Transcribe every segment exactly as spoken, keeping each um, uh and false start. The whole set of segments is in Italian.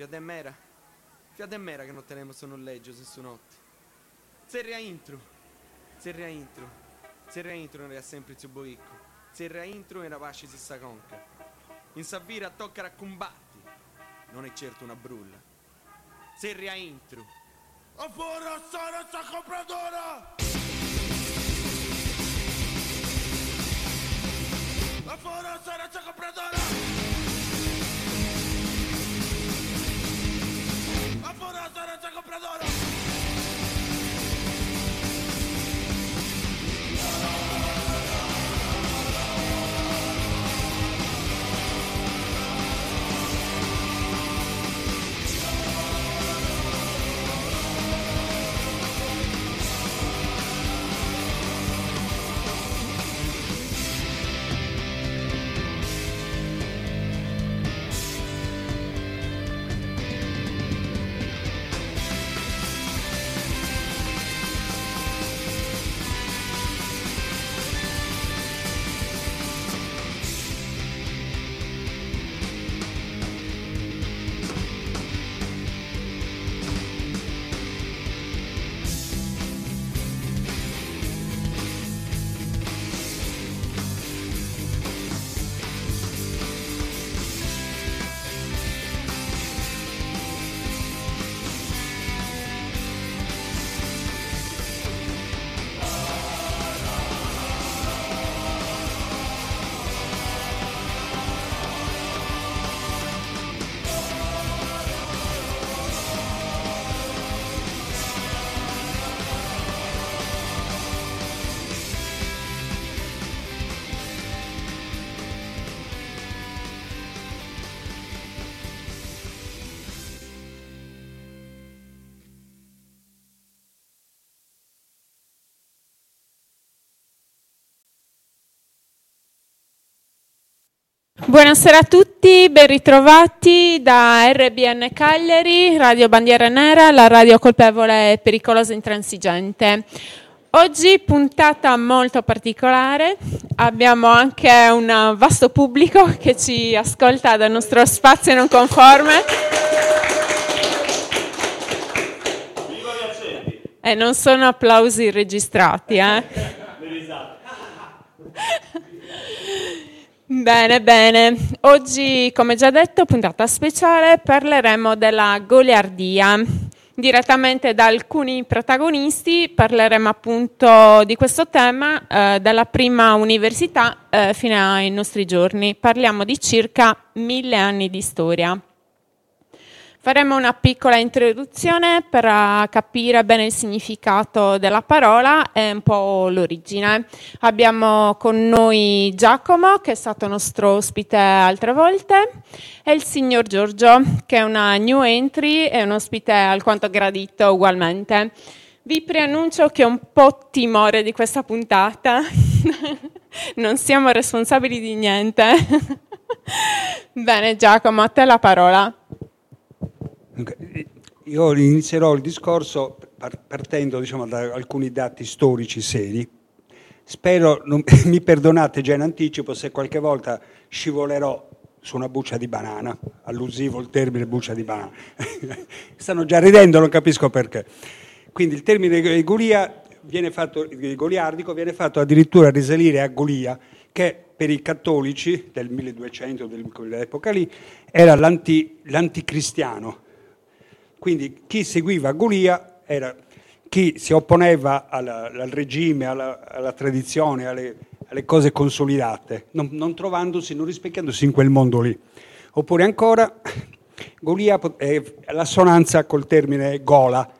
Fia de mera. Fia de mera che non teniamo su noleggio se su notte. Serra intro. Serra intro. Serra intro non era sempre il suo boicco. Serra intro era vasci stessa conca. In Savira tocca raccombarti. Non è certo una brulla. Serra intro. A fuori sarà sta compradora! A fuori sarà sta compradora! Buonasera a tutti, ben ritrovati da R B N Cagliari, Radio Bandiera Nera, la radio colpevole e pericolosa intransigente. Oggi puntata molto particolare, abbiamo anche un vasto pubblico che ci ascolta dal nostro spazio non conforme. E eh, non sono applausi registrati, eh? Bene, bene. Oggi, come già detto, puntata speciale, parleremo della goliardia. Direttamente da alcuni protagonisti parleremo appunto di questo tema, eh, dalla prima università eh, fino ai nostri giorni. Parliamo di circa mille anni di storia. Faremo una piccola introduzione per capire bene il significato della parola e un po' l'origine. Abbiamo con noi Giacomo, che è stato nostro ospite altre volte, e il signor Giorgio, che è una new entry e un ospite alquanto gradito ugualmente. Vi preannuncio che ho un po' timore di questa puntata, non siamo responsabili di niente. Bene Giacomo, a te la parola. Io inizierò il discorso partendo, diciamo, da alcuni dati storici seri. Spero, non, mi perdonate già in anticipo se qualche volta scivolerò su una buccia di banana, allusivo il termine buccia di banana. Stanno già ridendo, non capisco perché. Quindi il termine golia viene fatto, goliardico viene fatto addirittura risalire a Golia, che per i cattolici del milleduecento, dell'epoca lì, era l'anti, l'anticristiano. Quindi chi seguiva Golia era chi si opponeva alla, al regime, alla, alla tradizione, alle, alle cose consolidate, non, non trovandosi, non rispecchiandosi in quel mondo lì. Oppure ancora, Golia è l'assonanza col termine gola,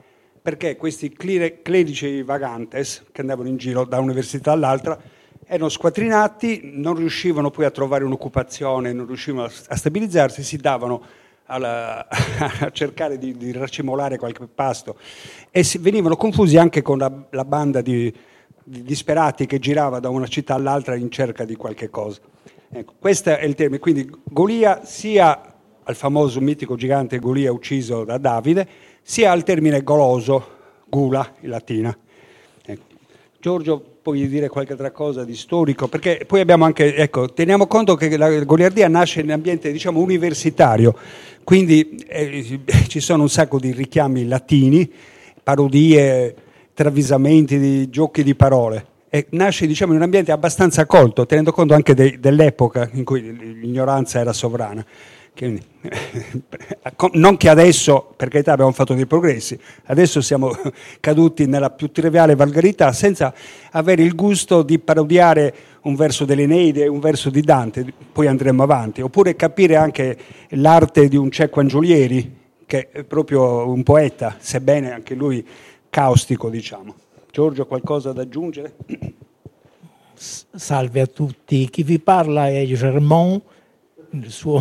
perché questi clerici vagantes che andavano in giro da un'università all'altra erano squatrinati, non riuscivano poi a trovare un'occupazione, non riuscivano a stabilizzarsi, si davano Alla, a cercare di, di racimolare qualche pasto e si, venivano confusi anche con la, la banda di, di disperati che girava da una città all'altra in cerca di qualche cosa. Ecco, questo è il termine. Quindi Golia sia al famoso mitico gigante Golia ucciso da Davide, sia al termine goloso, gula in latina. Ecco. Giorgio, puoi dire qualche altra cosa di storico? Perché poi abbiamo anche, ecco, teniamo conto che la goliardia nasce in ambiente, diciamo, universitario. Quindi eh, ci sono un sacco di richiami latini, parodie, travisamenti, di giochi di parole. E nasce, diciamo, in un ambiente abbastanza accolto, tenendo conto anche de- dell'epoca in cui l'ignoranza era sovrana. Quindi, non che adesso, per carità, abbiamo fatto dei progressi, adesso siamo caduti nella più triviale volgarità senza avere il gusto di parodiare un verso dell'Eneide, un verso di Dante, poi andremo avanti, oppure capire anche l'arte di un Cecco Angiolieri, che è proprio un poeta, sebbene anche lui caustico, diciamo. Giorgio, qualcosa da aggiungere? Salve a tutti, chi vi parla è Germont, il suo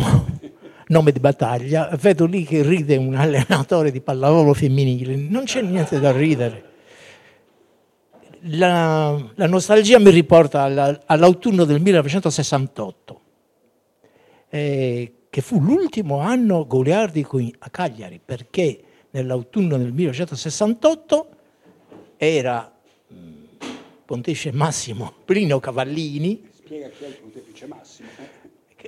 nome di battaglia. Vedo lì che ride un allenatore di pallavolo femminile, non c'è niente da ridere. La, la nostalgia mi riporta alla, all'autunno del millenovecentosessantotto, eh, che fu l'ultimo anno goliardico in, a Cagliari, perché nell'autunno del millenovecentosessantotto era mh, pontefice massimo Plinio Cavallini. Spiega chi è il pontefice massimo.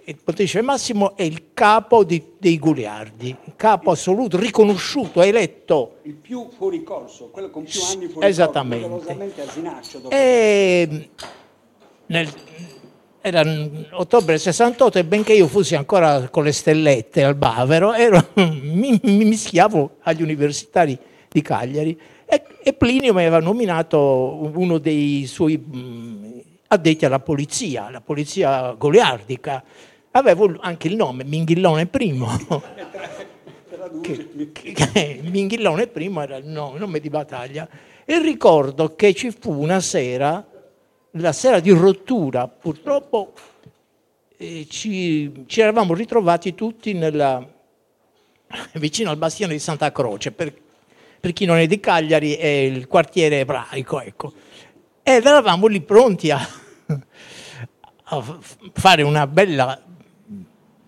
Il pontefice massimo è il capo di, dei goliardi, capo assoluto, riconosciuto, eletto. Il più fuori corso, quello con più anni fuori esattamente. Corso. Esattamente. E nel, era ottobre del sessantotto e benché io fossi ancora con le stellette al bavero, ero, mi, mi mischiavo agli universitari di Cagliari e, e Plinio mi aveva nominato uno dei suoi... Mh, addetti alla polizia, la polizia goliardica. Avevo anche il nome, Minghillone Primo. che, che, Minghillone Primo era il nome di battaglia. E ricordo che ci fu una sera, la sera di rottura, purtroppo eh, ci, ci eravamo ritrovati tutti nella, vicino al bastione di Santa Croce, per, per chi non è di Cagliari è il quartiere ebraico, ecco. Ed eravamo lì pronti a, a fare una bella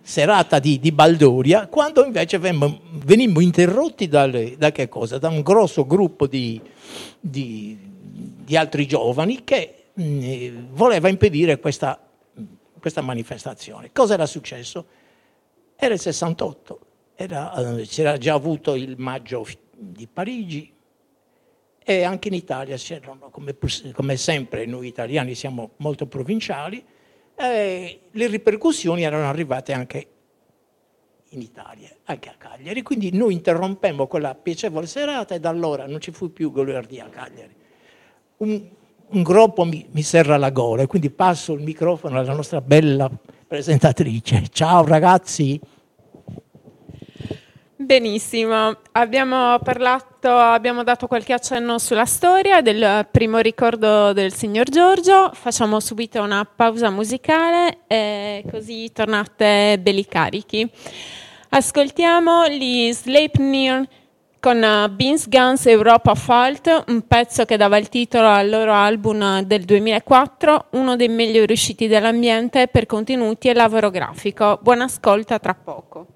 serata di, di baldoria, quando invece venimmo interrotti dal, da che cosa? Da un grosso gruppo di, di, di altri giovani che mh, voleva impedire questa, questa manifestazione. Cosa era successo? Era il sessantotto, era, c'era già avuto il maggio di Parigi, e anche in Italia c'erano, come, come sempre noi italiani siamo molto provinciali, eh, le ripercussioni erano arrivate anche in Italia, anche a Cagliari, quindi noi interrompemmo quella piacevole serata e da allora non ci fu più goliardia a Cagliari. Un, un groppo mi, mi serra la gola e quindi passo il microfono alla nostra bella presentatrice. Ciao ragazzi! Benissimo, abbiamo parlato, abbiamo dato qualche accenno sulla storia del primo ricordo del signor Giorgio, facciamo subito una pausa musicale e così tornate belli carichi. Ascoltiamo gli Sleip Neon con Beans Guns Europa Fault, un pezzo che dava il titolo al loro album del duemilaquattro, uno dei meglio riusciti dell'ambiente per contenuti e lavoro grafico. Buon ascolto, a tra poco.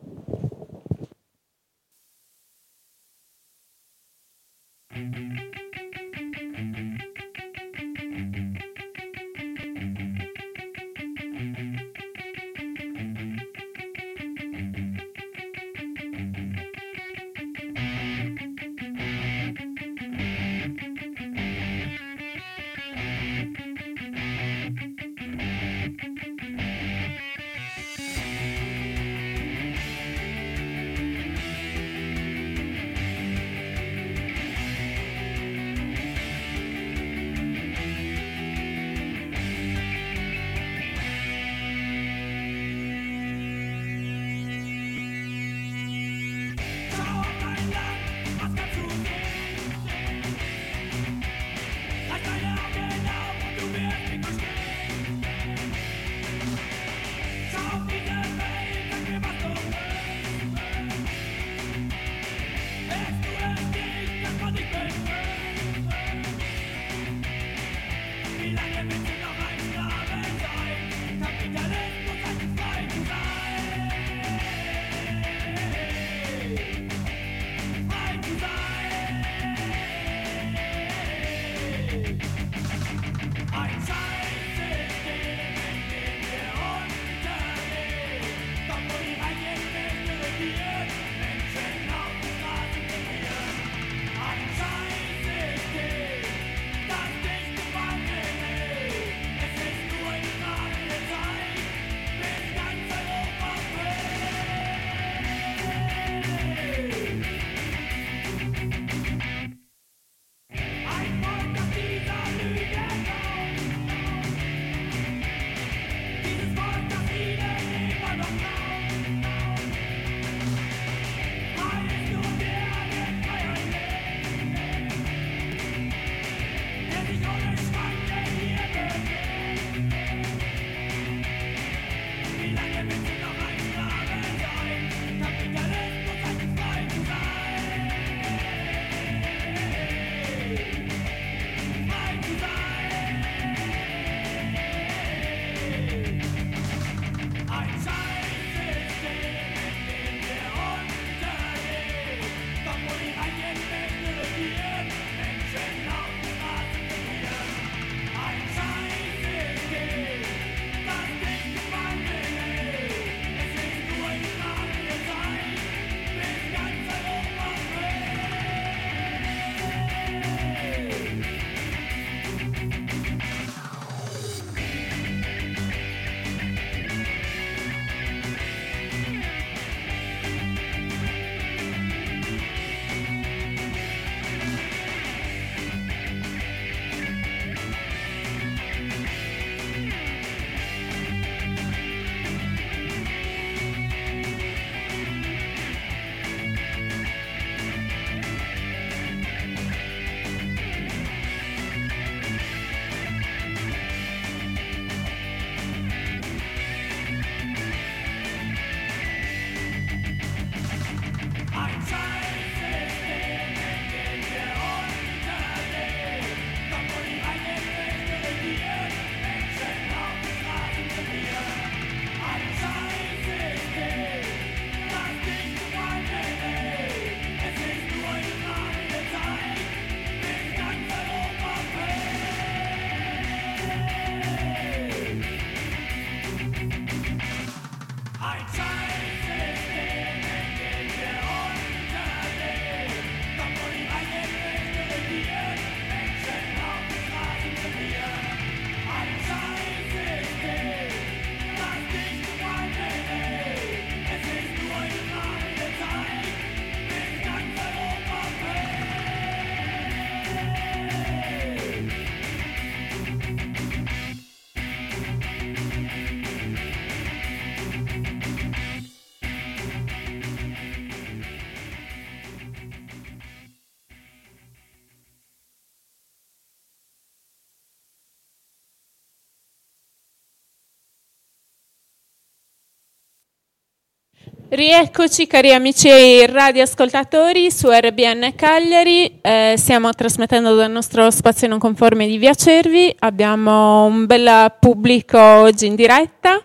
Rieccoci cari amici radioascoltatori su R B N Cagliari, eh, stiamo trasmettendo dal nostro spazio non conforme di Via Cervi, abbiamo un bel pubblico oggi in diretta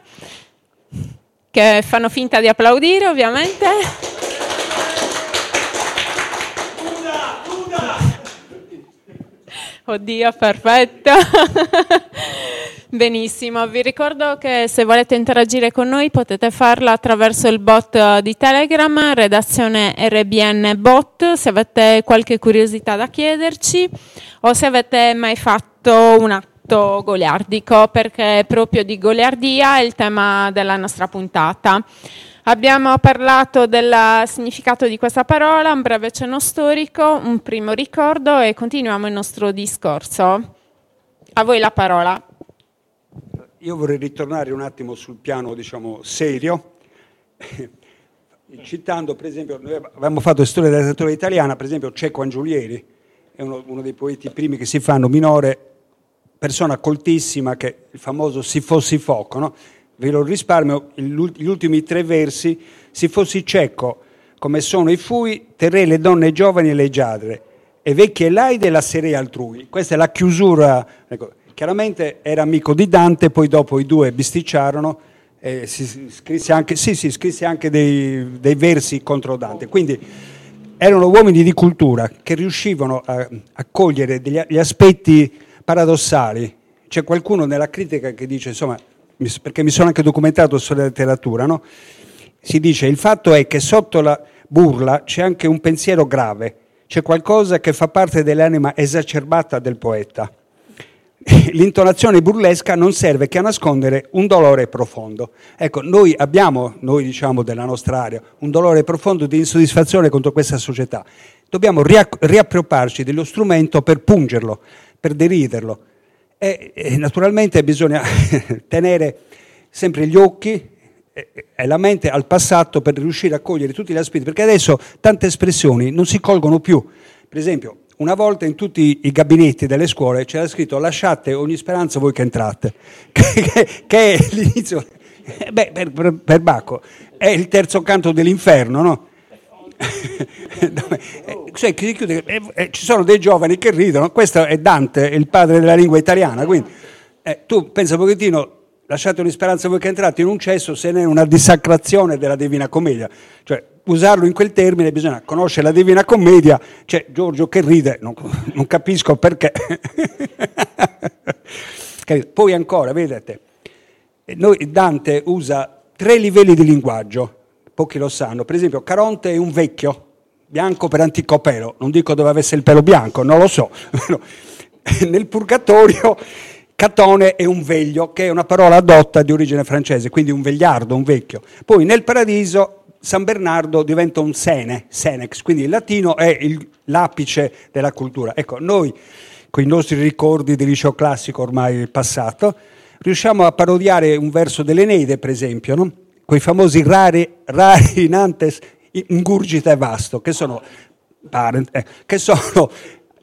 che fanno finta di applaudire ovviamente. Una, una. Oddio, perfetto. Benissimo, vi ricordo che se volete interagire con noi potete farlo attraverso il bot di Telegram, redazione R B N Bot, se avete qualche curiosità da chiederci o se avete mai fatto un atto goliardico, perché proprio di goliardia è il tema della nostra puntata. Abbiamo parlato del significato di questa parola, un breve cenno storico, un primo ricordo e continuiamo il nostro discorso. A voi la parola. Io vorrei ritornare un attimo sul piano, diciamo, serio, citando per esempio, noi abbiamo fatto storia della letteratura italiana, per esempio Cecco Angiolieri, è uno, uno dei poeti primi che si fanno, minore, persona coltissima, che il famoso si fossi foco, no? Ve lo risparmio, gli ultimi tre versi, si fossi cieco, come sono e fui, terrei le donne giovani e le leggiadre, e vecchie laide la serei altrui. Questa è la chiusura, ecco. Chiaramente era amico di Dante, poi dopo i due bisticciarono e si scrisse anche, sì, si scrisse anche dei, dei versi contro Dante. Quindi erano uomini di cultura che riuscivano a, a cogliere degli, gli aspetti paradossali. C'è qualcuno nella critica che dice, insomma, perché mi sono anche documentato sulla letteratura, no? Si dice il fatto è che sotto la burla c'è anche un pensiero grave, c'è qualcosa che fa parte dell'anima esacerbata del poeta. L'intonazione burlesca non serve che a nascondere un dolore profondo. Ecco, noi abbiamo, noi diciamo della nostra area, un dolore profondo di insoddisfazione contro questa società. Dobbiamo riappropriarci dello strumento per pungerlo, per deriderlo. E, e naturalmente bisogna tenere sempre gli occhi e la mente al passato per riuscire a cogliere tutti gli aspetti, perché adesso tante espressioni non si colgono più. Per esempio, una volta in tutti i gabinetti delle scuole c'era scritto lasciate ogni speranza voi che entrate, che, che, che è l'inizio, beh, per, per, per Bacco, è il terzo canto dell'inferno, no? Cioè, si chiude, e, e ci sono dei giovani che ridono, questo è Dante, il padre della lingua italiana, quindi eh, tu pensa un pochettino, lasciate ogni speranza voi che entrate, in un cesso se ne è una dissacrazione della Divina Commedia, cioè usarlo in quel termine, bisogna conoscere la Divina Commedia, c'è Giorgio che ride, non, non capisco perché. Poi ancora, vedete, noi, Dante usa tre livelli di linguaggio, pochi lo sanno, per esempio Caronte è un vecchio, bianco per antico pelo, non dico dove avesse il pelo bianco, non lo so, nel Purgatorio Catone è un veglio, che è una parola adotta di origine francese, quindi un vegliardo, un vecchio, poi nel Paradiso San Bernardo diventa un sene, senex, quindi il latino è il, l'apice della cultura. Ecco, noi, con i nostri ricordi del liceo classico ormai passato, riusciamo a parodiare un verso dell'Eneide, per esempio, no? Quei famosi rari, rari in antes, ingurgita e vasto, che sono, eh, che sono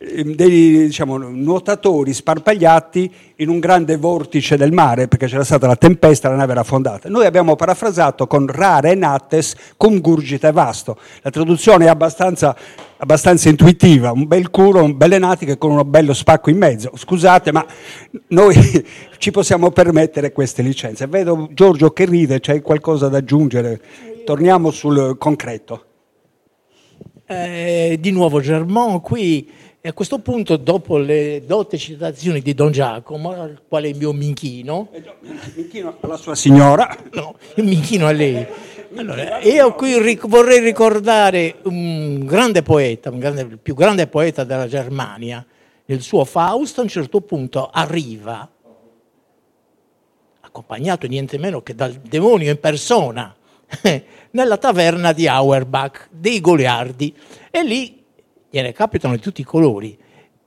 eh, dei diciamo, nuotatori sparpagliati in un grande vortice del mare, perché c'era stata la tempesta, la nave era affondata. Noi abbiamo parafrasato con rare nates, con gurgita e vasto. La traduzione è abbastanza, abbastanza intuitiva, un bel culo, un belle natiche con uno bello spacco in mezzo. Scusate, ma noi ci possiamo permettere queste licenze. Vedo Giorgio che ride, c'è qualcosa da aggiungere? Torniamo sul concreto. Eh, di nuovo Germont qui. E a questo punto, dopo le dotte citazioni di Don Giacomo, al quale il mio minchino, minchino alla sua signora, no, il minchino a lei. Allora, io qui ric- vorrei ricordare un grande poeta, un grande, il più grande poeta della Germania, nel suo Fausto. A un certo punto arriva, accompagnato niente meno che dal demonio in persona, nella taverna di Auerbach dei Goliardi, e lì gliene capitano di tutti i colori.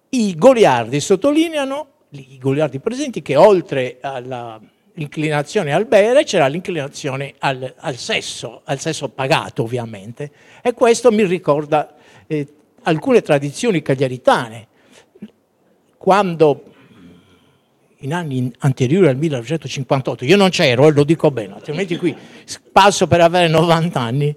I goliardi sottolineano, i goliardi presenti, che oltre all'inclinazione al bere c'era l'inclinazione al, al sesso, al sesso pagato ovviamente, e questo mi ricorda eh, alcune tradizioni cagliaritane. Quando in anni anteriori al millenovecentocinquantotto, io non c'ero, lo dico bene, altrimenti qui passo per avere novanta anni,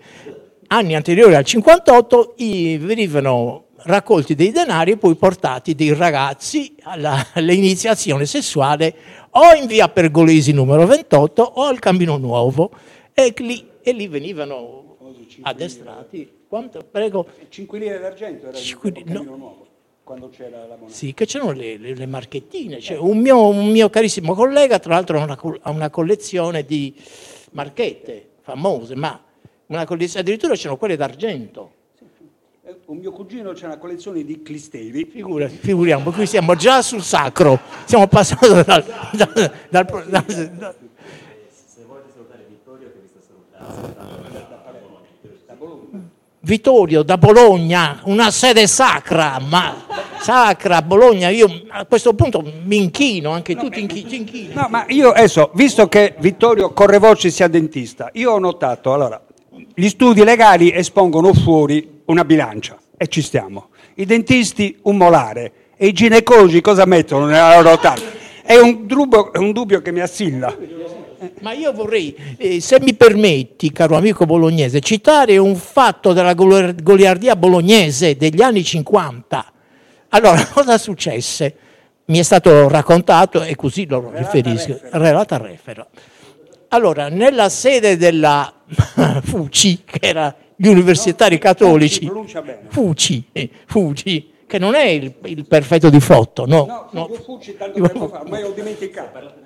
anni anteriori al cinquantotto venivano raccolti dei denari e poi portati dei ragazzi alla, all'iniziazione sessuale o in via Pergolesi numero ventotto o al Cammino Nuovo, e lì, e lì venivano addestrati. Quanto, prego? cinque lire d'argento era il Cammino no. Nuovo, quando c'era la moneta. Sì, che c'erano le, le, le marchettine. Cioè, un, mio, un mio carissimo collega, tra l'altro, ha una, una collezione di marchette famose, ma una collezione, addirittura c'erano quelle d'argento. Un mio cugino c'è una collezione di clistevi. Figura, figuriamo, qui siamo già sul sacro, siamo passati dal, dal, dal, dal, dal, dal... Se volete salutare Vittorio che vi sta salutando da Bologna. Vittorio da Bologna, una sede sacra, ma sacra Bologna. Io a questo punto mi inchino, anche no, tu ti inchini. No, ma io adesso, visto che Vittorio Correvoci sia dentista, io ho notato, allora, gli studi legali espongono fuori una bilancia, e ci stiamo. I dentisti un molare, e i ginecologi cosa mettono nella loro tasca? È un dubbio, un dubbio che mi assilla. Ma io vorrei, eh, se mi permetti, caro amico bolognese, citare un fatto della goliardia bolognese degli anni cinquanta. Allora, cosa successe? Mi è stato raccontato e così lo riferisco. Relata refera. Allora, nella sede della Fuci, che era gli universitari no, cattolici, Fuci, eh, Fuci, che non è il, il perfetto di Frotto, no? No, no. Fuci tanto tempo fa, ormai ho dimenticato.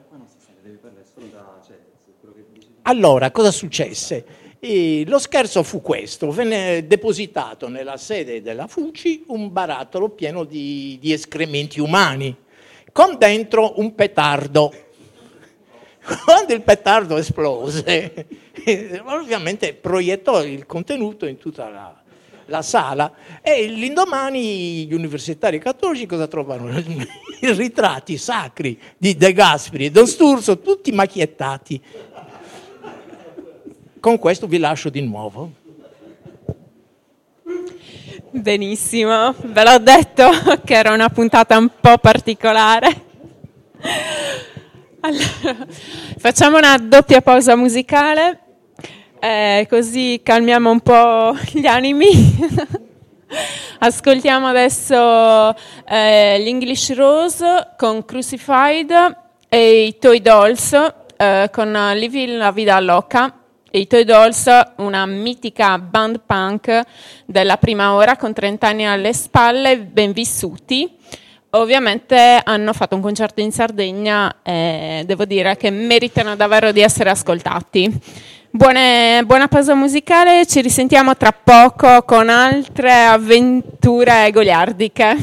Allora, cosa successe? E lo scherzo fu questo: venne depositato nella sede della Fuci un barattolo pieno di, di escrementi umani, con dentro un petardo. Quando il petardo esplose, ovviamente proiettò il contenuto in tutta la, la sala, e l'indomani gli universitari cattolici cosa trovarono? I ritratti sacri di De Gasperi e Don Sturzo, tutti macchiettati. Con questo vi lascio di nuovo. Benissimo, ve l'ho detto che era una puntata un po' particolare. Allora, facciamo una doppia pausa musicale, eh, così calmiamo un po' gli animi. Ascoltiamo adesso eh, l'English Rose con Crucified e i Toy Dolls eh, con Living la Vida Loca. E i Toy Dolls, una mitica band punk della prima ora con trent'anni alle spalle, ben vissuti. Ovviamente hanno fatto un concerto in Sardegna e devo dire che meritano davvero di essere ascoltati. Buone, buona pausa musicale, ci risentiamo tra poco con altre avventure goliardiche.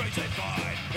Crucified.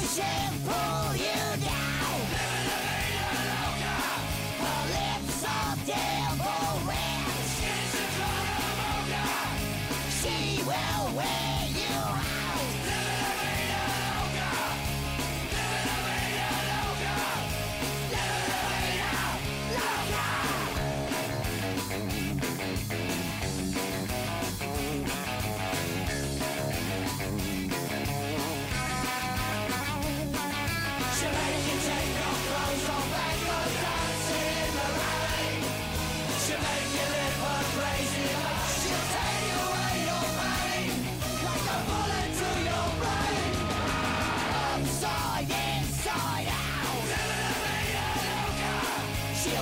push and pull you down. Eliminate a loca. Her lips are devil red. She's a drama mocha. She will wear you out. Eliminate a loca. Eliminate a loca. Eliminate a loca.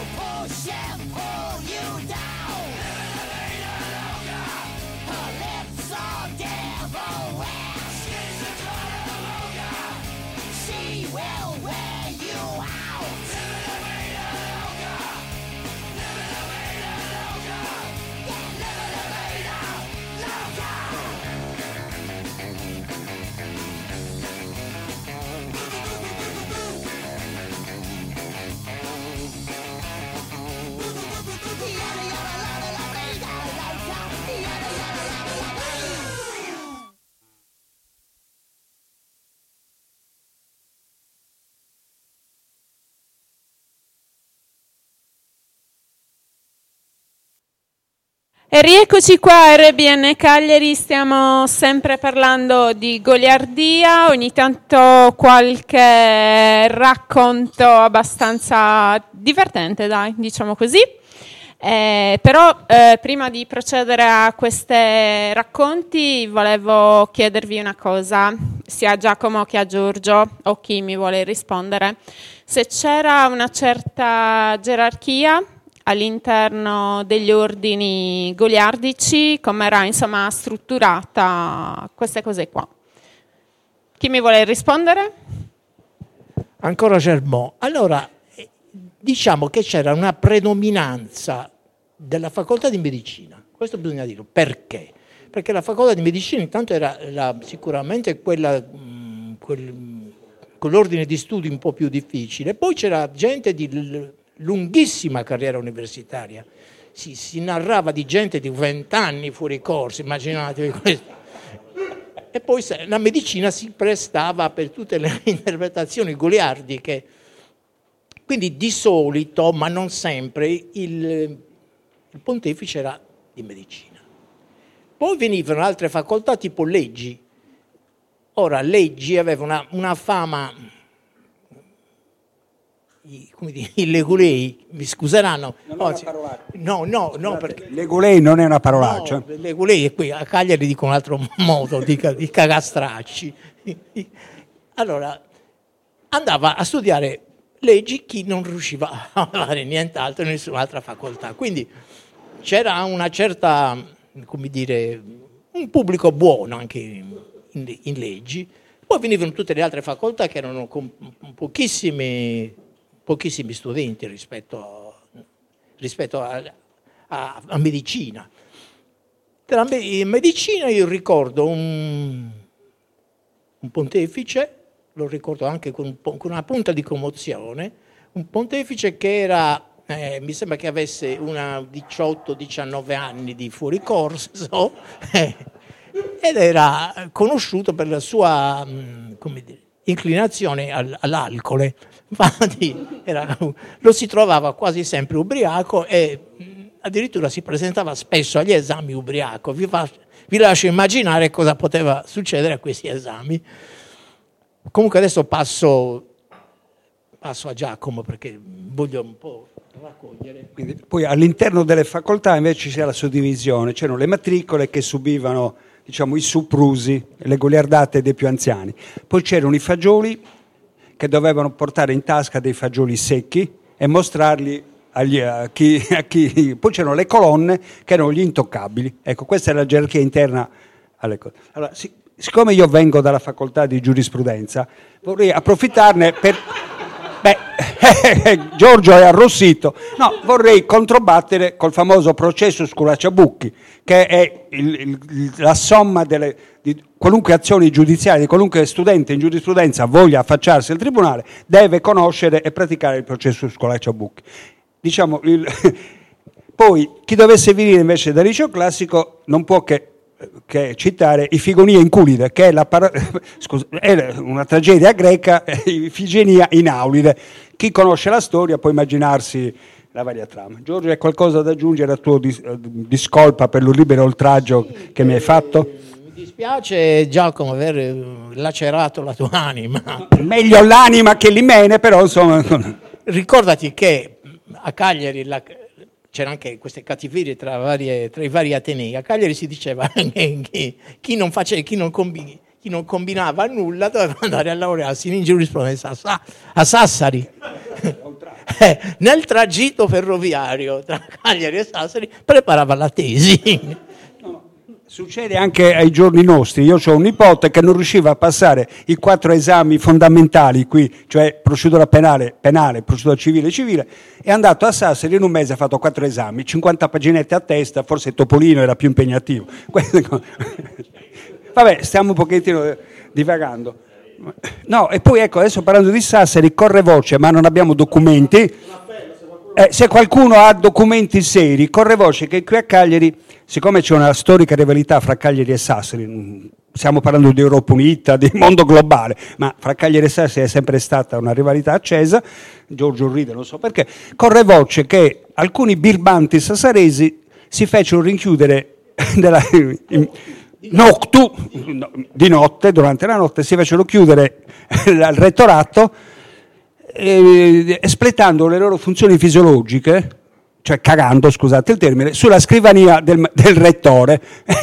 Push and pull you down. Eliminate a loca. Her lips are devil wear. She's a total loca. She will wear you out. Eliminate a loca. Eliminate a loca. Eliminate a loca. E rieccoci qua a R B N Cagliari, stiamo sempre parlando di goliardia, ogni tanto qualche racconto abbastanza divertente, dai, diciamo così. Eh, però eh, prima di procedere a questi racconti volevo chiedervi una cosa, sia a Giacomo che a Giorgio o chi mi vuole rispondere, se c'era una certa gerarchia all'interno degli ordini goliardici, come era insomma strutturata queste cose qua. Chi mi vuole rispondere? Ancora Germont. Allora, diciamo che c'era una predominanza della facoltà di medicina, questo bisogna dirlo. Perché? Perché la facoltà di medicina intanto era la, sicuramente quella, mh, quel, quell'ordine di studio un po' più difficile, poi c'era gente di lunghissima carriera universitaria, si, si narrava di gente di vent'anni fuori corso, immaginatevi questo. E poi la medicina si prestava per tutte le interpretazioni goliardiche, quindi di solito, ma non sempre, il, il pontefice era di medicina. Poi venivano altre facoltà tipo leggi. Ora, leggi aveva una, una fama... I, come dire, i legulei mi scuseranno, non oggi, è una no no Scusate, no perché legulei non è una parolaccia, no, legulei qui a Cagliari dico un altro modo di, di cagastracci. Allora andava a studiare leggi chi non riusciva a fare nient'altro, nessun'altra facoltà, quindi c'era una certa, come dire, un pubblico buono anche in, in, in leggi. Poi venivano tutte le altre facoltà che erano con pochissimi pochissimi studenti rispetto, rispetto a, a, a medicina. Tra me, medicina io ricordo un, un pontefice, lo ricordo anche con, con una punta di commozione, un pontefice che era, eh, mi sembra che avesse una diciotto diciannove anni di fuoricorso, eh, ed era conosciuto per la sua, mh, come dire, inclinazione all'alcol, infatti era, lo si trovava quasi sempre ubriaco e addirittura si presentava spesso agli esami ubriaco. Vi, fa, vi lascio immaginare cosa poteva succedere a questi esami. Comunque adesso passo, passo a Giacomo perché voglio un po' raccogliere. Quindi, poi all'interno delle facoltà invece c'era la suddivisione, c'erano le matricole che subivano, diciamo, i suprusi, le goliardate dei più anziani. Poi c'erano i fagioli che dovevano portare in tasca dei fagioli secchi e mostrarli agli, a, chi, a chi. Poi c'erano le colonne che erano gli intoccabili. Ecco, questa è la gerarchia interna alle cose. Allora, sic- siccome io vengo dalla facoltà di giurisprudenza, vorrei approfittarne per Beh, Giorgio è arrossito. No, vorrei controbattere col famoso processo Scolacciabucchi, che è il, il, la somma delle, di qualunque azione giudiziaria, di qualunque studente in giurisprudenza voglia affacciarsi al tribunale, deve conoscere e praticare il processo Scolacciabucchi. Diciamo, il, poi chi dovesse venire invece dal liceo classico non può che... che citare Ifigenia in Aulide, che è, la para- scusa, è una tragedia greca, Ifigenia in Aulide. Chi conosce la storia può immaginarsi la varia trama. Giorgio, hai qualcosa da aggiungere a tuo dis- discolpa per lo libero oltraggio sì, che mi hai fatto? Mi dispiace, Giacomo, aver lacerato la tua anima. Meglio l'anima che l'imene, però insomma. Ricordati che a Cagliari la... c'era anche queste cattiverie tra, varie, tra i vari atenei. A Cagliari si diceva che chi non, face, chi non, combi, chi non combinava nulla doveva andare a laurearsi in giurisprudenza a, a Sassari. Eh, nel tragitto ferroviario tra Cagliari e Sassari preparava la tesi. Succede anche ai giorni nostri. Io ho un nipote che non riusciva a passare i quattro esami fondamentali qui, cioè procedura penale, penale, procedura civile, civile, è andato a Sassari in un mese, ha fatto quattro esami, cinquanta paginette a testa, forse Topolino era più impegnativo. Vabbè, stiamo un pochettino divagando. No, e poi ecco, adesso parlando di Sassari, corre voce, ma non abbiamo documenti. Eh, se qualcuno ha documenti seri, corre voce che qui a Cagliari, siccome c'è una storica rivalità fra Cagliari e Sassari, stiamo parlando di Europa Unita, di mondo globale, ma fra Cagliari e Sassari è sempre stata una rivalità accesa, Giorgio ride, non so perché, corre voce che alcuni birbanti sassaresi si fecero rinchiudere nella, in, noctu, di notte, durante la notte, si fecero chiudere al rettorato espletando le loro funzioni fisiologiche, cioè cagando, scusate il termine, sulla scrivania del, del rettore.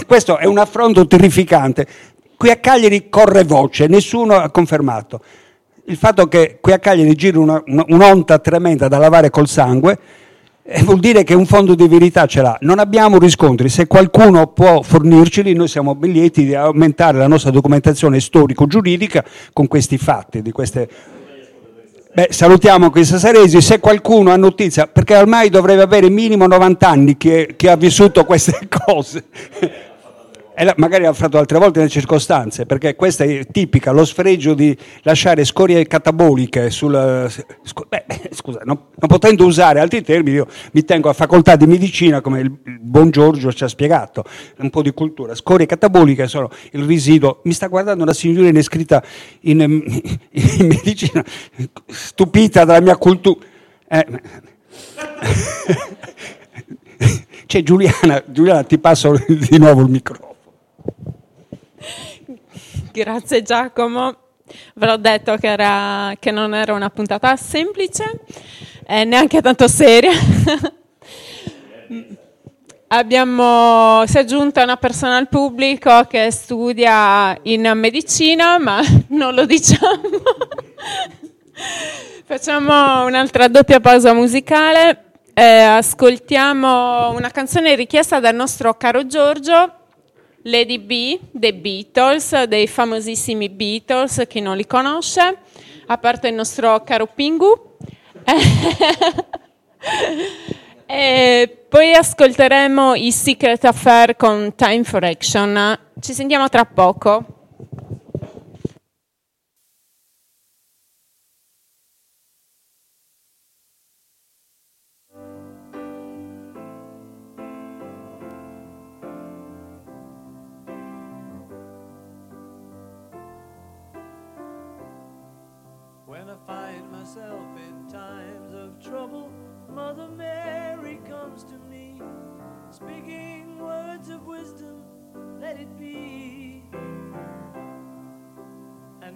Questo è un affronto terrificante. Qui a Cagliari corre voce, nessuno ha confermato. Il fatto che qui a Cagliari giri una, una, un'onta tremenda da lavare col sangue eh, vuol dire che un fondo di verità ce l'ha. Non abbiamo riscontri, se qualcuno può fornirceli, noi siamo ben lieti di aumentare la nostra documentazione storico-giuridica con questi fatti, di queste... Beh, salutiamo quei sassaresi, se qualcuno ha notizia, perché ormai dovrebbe avere minimo novanta anni chi, chi ha vissuto queste cose. E la, magari l'ha fatto altre volte nelle circostanze, perché questa è tipica, lo sfregio di lasciare scorie cataboliche sul... Scu- beh, scusa, non, non potendo usare altri termini, io mi tengo a facoltà di medicina, come il, il buon Giorgio ci ha spiegato, un po' di cultura. Scorie cataboliche sono il residuo. Mi sta guardando una signora iscritta in, in, in medicina, stupita dalla mia cultura. Eh. C'è Giuliana, Giuliana, ti passo di nuovo il microfono. Grazie Giacomo, ve l'ho detto che, era, che non era una puntata semplice e neanche tanto seria. Abbiamo, si è aggiunta una persona al pubblico che studia in medicina, ma non lo diciamo. Facciamo un'altra doppia pausa musicale, eh, ascoltiamo una canzone richiesta dal nostro caro Giorgio, Lady B, The Beatles, dei famosissimi Beatles, chi non li conosce, a parte il nostro caro Pingu. E poi ascolteremo i Secret Affair con Time for Action. Ci sentiamo tra poco. In times of trouble, Mother Mary comes to me, speaking words of wisdom, let it be. And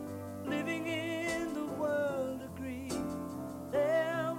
living in the world agree, there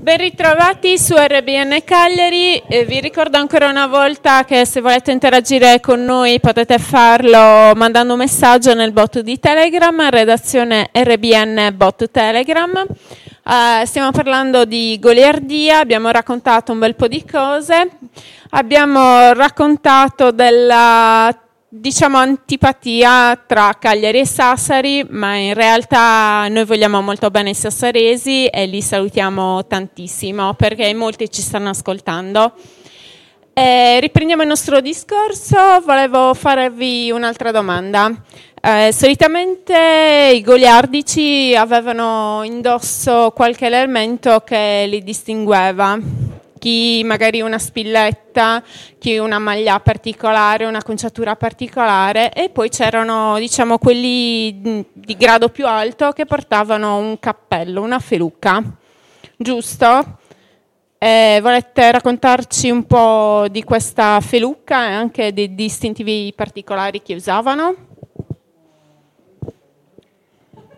Ben ritrovati su R B N Cagliari, eh, vi ricordo ancora una volta che se volete interagire con noi potete farlo mandando un messaggio nel bot di Telegram, redazione R B N bot Telegram. Eh, stiamo parlando di goliardia, abbiamo raccontato un bel po' di cose, abbiamo raccontato della, diciamo, antipatia tra Cagliari e Sassari, ma in realtà noi vogliamo molto bene i sassaresi e li salutiamo tantissimo perché molti ci stanno ascoltando. Eh, riprendiamo il nostro discorso, volevo farvi un'altra domanda. Eh, solitamente i goliardici avevano indosso qualche elemento che li distingueva, chi magari una spilletta, chi una maglia particolare, una conciatura particolare, e poi c'erano, diciamo, quelli di grado più alto che portavano un cappello, una feluca, giusto? Eh, volete raccontarci un po' di questa feluca e anche dei distintivi particolari che usavano?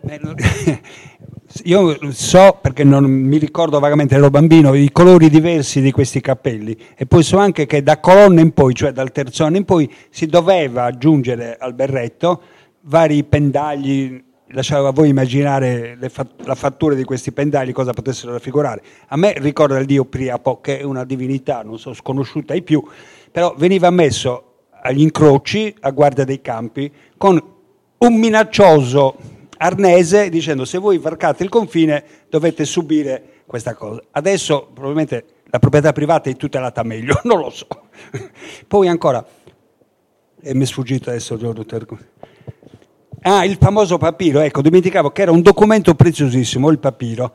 Bello. Io so, perché non mi ricordo vagamente, ero bambino, i colori diversi di questi cappelli, e poi so anche che da colonna in poi, cioè dal terzone in poi, si doveva aggiungere al berretto vari pendagli. Lasciavo a voi immaginare le fat- la fattura di questi pendagli, cosa potessero raffigurare. A me ricorda il dio Priapo, che è una divinità, non so, sconosciuta ai più, però veniva messo agli incroci a guardia dei campi con un minaccioso arnese dicendo: se voi varcate il confine dovete subire questa cosa. Adesso probabilmente la proprietà privata è tutelata meglio, non lo so. Poi ancora, e mi è sfuggito adesso Giorgio Terco. Ah, il famoso papiro, ecco, dimenticavo che era un documento preziosissimo, il papiro.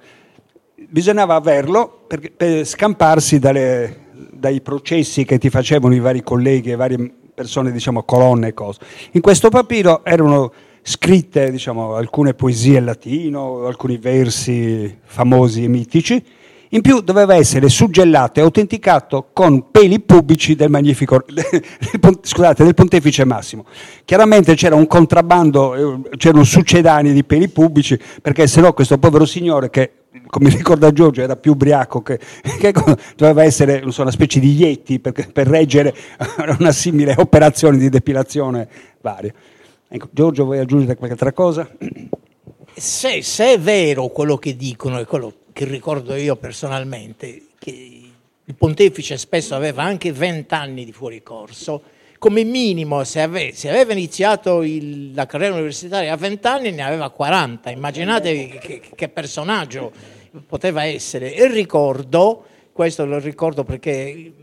Bisognava averlo per, per scamparsi dalle, dai processi che ti facevano i vari colleghi, le varie persone, diciamo, colonne e cose. In questo papiro erano scritte, diciamo, alcune poesie in latino, alcuni versi famosi e mitici, In più doveva essere suggellato e autenticato con peli pubblici del magnifico, scusate, del pontefice Massimo. Chiaramente c'era un contrabbando, c'erano succedanei di peli pubblici, perché sennò questo povero signore che, come ricorda Giorgio, era più ubriaco che, che doveva essere, non so, una specie di Yeti per, per reggere una simile operazione di depilazione varia. Ecco, Giorgio, vuoi aggiungere qualche altra cosa? Se, se è vero quello che dicono e quello che ricordo io personalmente, che il pontefice spesso aveva anche vent'anni di fuoricorso, come minimo se, ave, se aveva iniziato il, la carriera universitaria a vent'anni ne aveva quaranta, immaginatevi che, che personaggio poteva essere. E ricordo, questo lo ricordo perché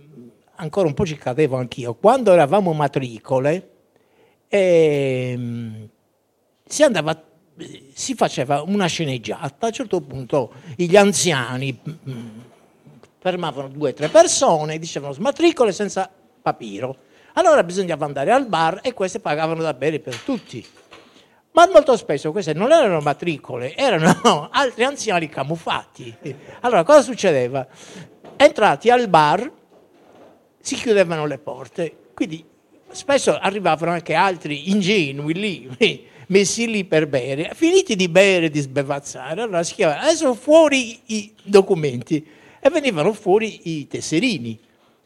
ancora un po' ci cadevo anch'io, quando eravamo matricole eh, si andava si faceva una sceneggiata. A un certo punto gli anziani fermavano due o tre persone e dicevano smatricole senza papiro, allora bisognava andare al bar e queste pagavano da bere per tutti, ma molto spesso queste non erano matricole, erano altri anziani camuffati. Allora cosa succedeva? Entrati al bar si chiudevano le porte, quindi spesso arrivavano anche altri ingenui lì messi lì per bere, finiti di bere e di sbevazzare, allora si chiamavano, adesso fuori i documenti, e venivano fuori i tesserini,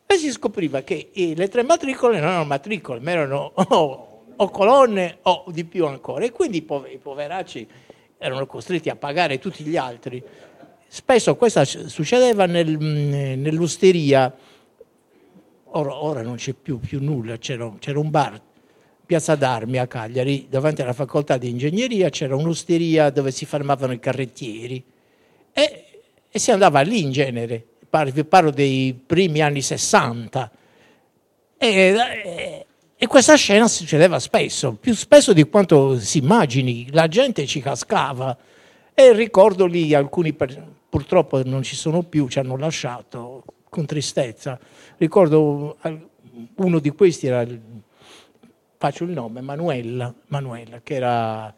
e si scopriva che le tre matricole non erano matricole, ma erano o, o colonne o di più ancora, e quindi i, pover- i poveracci erano costretti a pagare tutti gli altri. Spesso questo succedeva nel, nell'osteria, ora, ora non c'è più, più nulla, c'era, c'era un bar, Piazza d'Armi a Cagliari, davanti alla facoltà di ingegneria c'era un'osteria dove si fermavano i carrettieri e, e si andava lì in genere, Par, vi parlo dei primi anni sessanta e, e, e questa scena succedeva spesso, più spesso di quanto si immagini, la gente ci cascava e ricordo lì alcuni per, purtroppo non ci sono più, ci hanno lasciato con tristezza, ricordo uno di questi era il faccio il nome, Manuela, Manuela, che era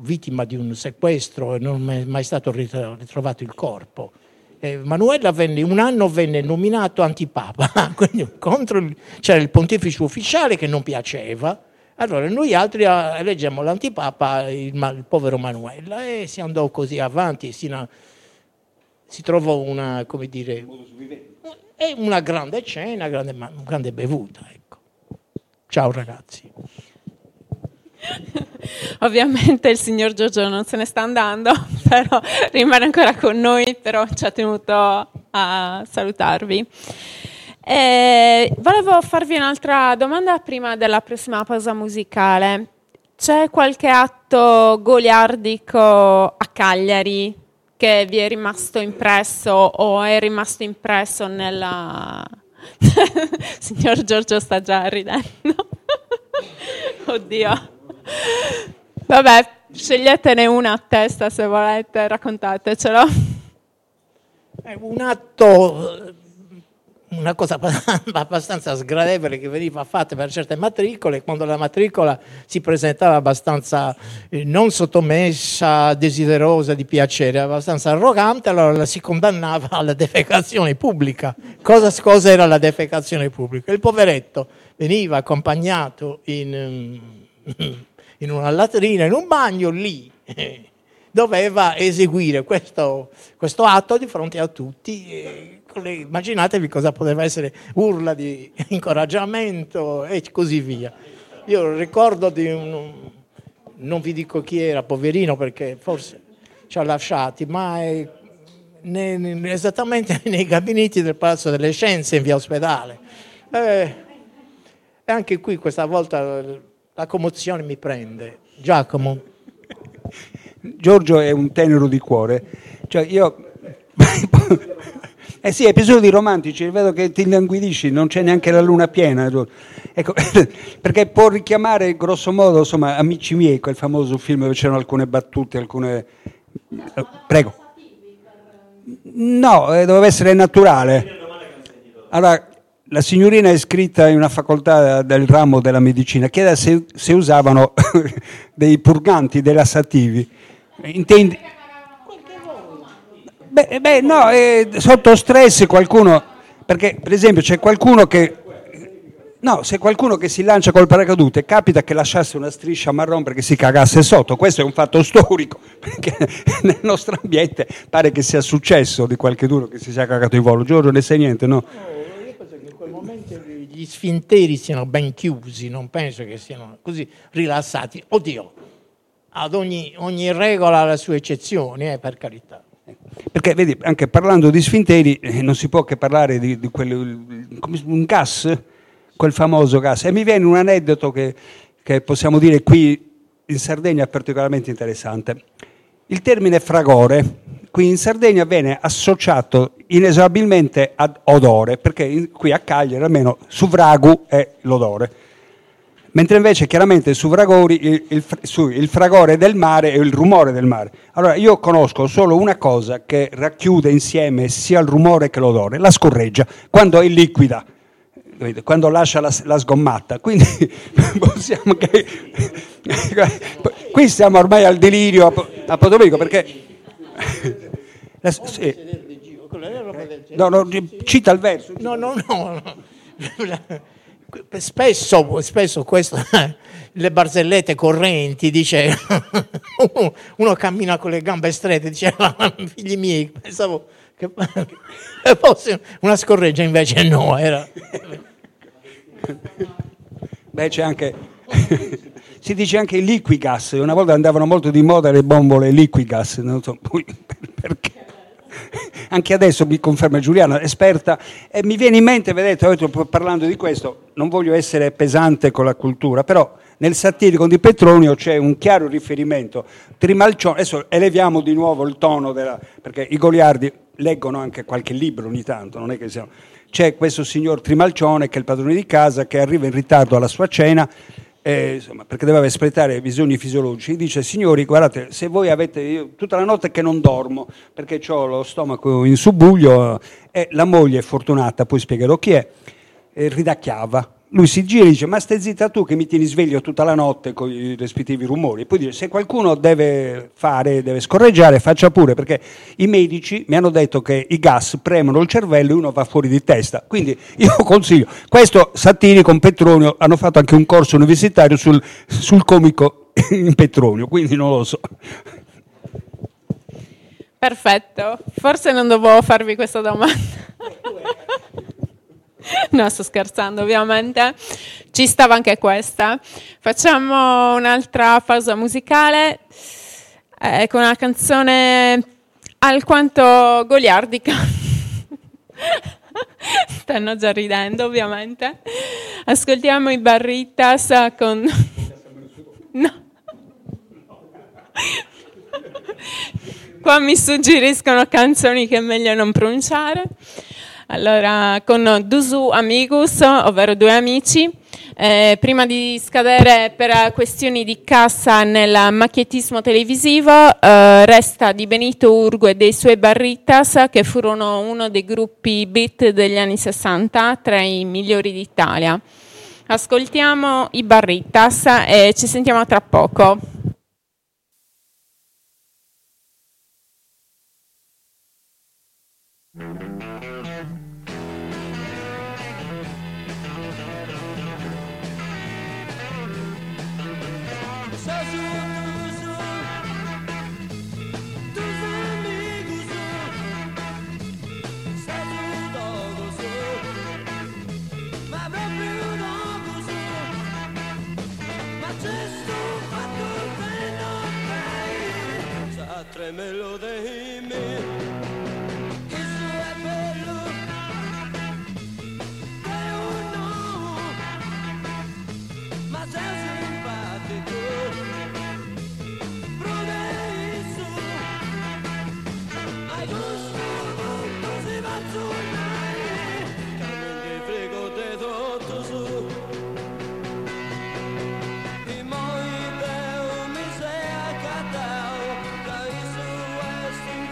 vittima di un sequestro e non è mai stato ritrovato il corpo. E Manuela venne, un anno venne nominato antipapa, quindi contro il, c'era il pontefice ufficiale che non piaceva, allora noi altri eleggemmo l'antipapa, il, il povero Manuela, e si andò così avanti, sino a, si trovò una, come dire, una grande cena, una grande, una grande bevuta, ecco. Ciao ragazzi. Ovviamente il signor Giorgio non se ne sta andando, però rimane ancora con noi, però ci ha tenuto a salutarvi. E volevo farvi un'altra domanda prima della prossima pausa musicale. C'è qualche atto goliardico a Cagliari che vi è rimasto impresso o è rimasto impresso nella... Signor Giorgio sta già ridendo. Oddio. Vabbè, sceglietene una a testa se volete, raccontatecelo. È un atto, una cosa abbastanza sgradevole che veniva fatta per certe matricole, quando la matricola si presentava abbastanza non sottomessa, desiderosa di piacere, abbastanza arrogante, allora la si condannava alla defecazione pubblica. Cosa, cosa era la defecazione pubblica? Il poveretto veniva accompagnato in, in una latrina, in un bagno, lì doveva eseguire questo, questo atto di fronte a tutti. Immaginatevi cosa poteva essere, urla di incoraggiamento e così via. Io ricordo di un, non vi dico chi era, poverino, perché forse ci ha lasciati, ma è, ne, ne, esattamente nei gabinetti del Palazzo delle Scienze in via Ospedale. E, e anche qui questa volta la commozione mi prende. Giacomo. Giorgio è un tenero di cuore. Cioè io... Eh sì, episodi romantici, vedo che ti languidisci, non c'è neanche la luna piena. Ecco, perché può richiamare grosso modo, insomma, Amici miei, quel famoso film dove c'erano alcune battute, alcune... Prego. No, doveva essere naturale. Allora, la signorina è iscritta in una facoltà del ramo della medicina, chiede se, se usavano dei purganti, dei lassativi. Intendi... Beh, beh no, eh, sotto stress qualcuno, perché per esempio c'è qualcuno che... No, se qualcuno che si lancia col paracadute capita che lasciasse una striscia marron perché si cagasse sotto, questo è un fatto storico, perché nel nostro ambiente pare che sia successo di qualche duro che si sia cagato in volo. Giorgio, ne sai niente, no? No, io penso che in quel momento gli sfinteri siano ben chiusi, non penso che siano così rilassati. Oddio, ad ogni, ogni regola ha le sue eccezioni, eh, per carità. Perché vedi, anche parlando di sfinteri non si può che parlare di, di quel, un gas... quel famoso gas. E mi viene un aneddoto che, che possiamo dire qui in Sardegna particolarmente interessante. Il termine fragore qui in Sardegna viene associato inesorabilmente ad odore, perché in, qui a Cagliari almeno suvragu è l'odore, mentre invece chiaramente il, suvragori, il, il, su, il fragore del mare e il rumore del mare. Allora io conosco solo una cosa che racchiude insieme sia il rumore che l'odore: la scorreggia, quando è liquida, quando lascia la, la sgommata. Quindi possiamo che... qui siamo ormai al delirio apodolico, perché la, sì. no, no, cita il verso no no no, no. Spesso, spesso questo, le barzellette correnti, dice uno, uno cammina con le gambe strette, dice figli miei pensavo che fosse una scorreggia, invece no, era... Beh, c'è anche, si dice anche liquigas, una volta andavano molto di moda le bombole liquigas, non so perché, anche adesso mi conferma Giuliana, esperta, e mi viene in mente, vedete, parlando di questo, non voglio essere pesante con la cultura, però nel satirico di Petronio c'è un chiaro riferimento, Trimalcione, adesso eleviamo di nuovo il tono, della, perché i goliardi leggono anche qualche libro ogni tanto, non è che siano... C'è questo signor Trimalcione che è il padrone di casa, che arriva in ritardo alla sua cena, eh, insomma, perché doveva espletare bisogni fisiologici, dice: signori, guardate, se voi avete... Io, tutta la notte che non dormo perché ho lo stomaco in subbuglio, e eh, la moglie fortunata, poi spiegherò chi è, eh, ridacchiava. Lui si gira e dice: ma stai zitta tu che mi tieni sveglio tutta la notte con i rispettivi rumori. E poi dice: se qualcuno deve fare, deve scorreggiare, faccia pure, perché i medici mi hanno detto che i gas premono il cervello e uno va fuori di testa. Quindi io consiglio, questo satirico con Petronio, hanno fatto anche un corso universitario sul, sul comico in Petronio, quindi non lo so. Perfetto, forse non dovevo farvi questa domanda. No, sto scherzando ovviamente, ci stava anche questa. Facciamo un'altra pausa musicale eh, con una canzone alquanto goliardica. Stanno già ridendo ovviamente. Ascoltiamo i Barritas con... No. Qua mi suggeriscono canzoni che è meglio non pronunciare. Allora, con Dusu Amigus, ovvero due amici, eh, prima di scadere per questioni di cassa nel macchiettismo televisivo, eh, resta di Benito Urgo e dei suoi Barritas, che furono uno dei gruppi beat degli anni sessanta, tra i migliori d'Italia. Ascoltiamo i Barritas e ci sentiamo tra poco. Tremelo de me, eso es bello, de uno, más es simpático, proveiso, hay gusto, no se va a sonar, carmen de frigo de dotoso, y muy beu mi se acatao. Thank you.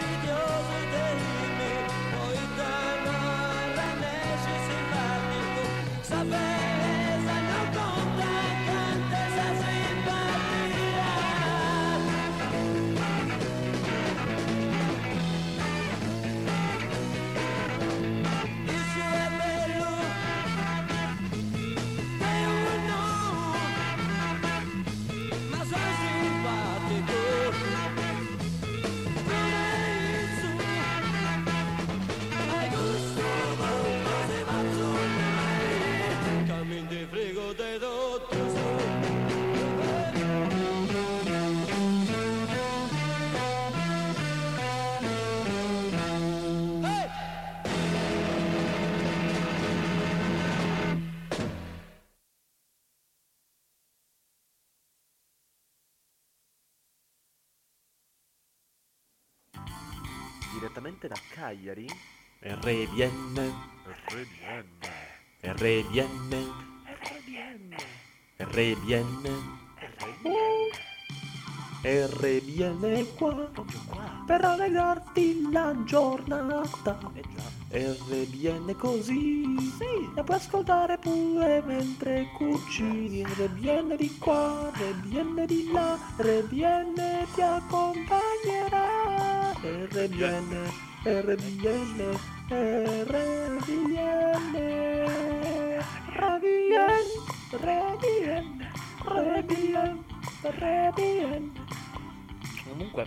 direttamente da Cagliari. R B N R B N R B N R B N R B N R B N è qua, proprio qua, per allegarti la giornata. Eh già. R B N così, sì, la puoi ascoltare pure mentre cucini. R B N di qua, R B N di là, R B N ti accompagnerà. R B N, R B N, R B N, R B N, R B N, R B N, R B N. Comunque,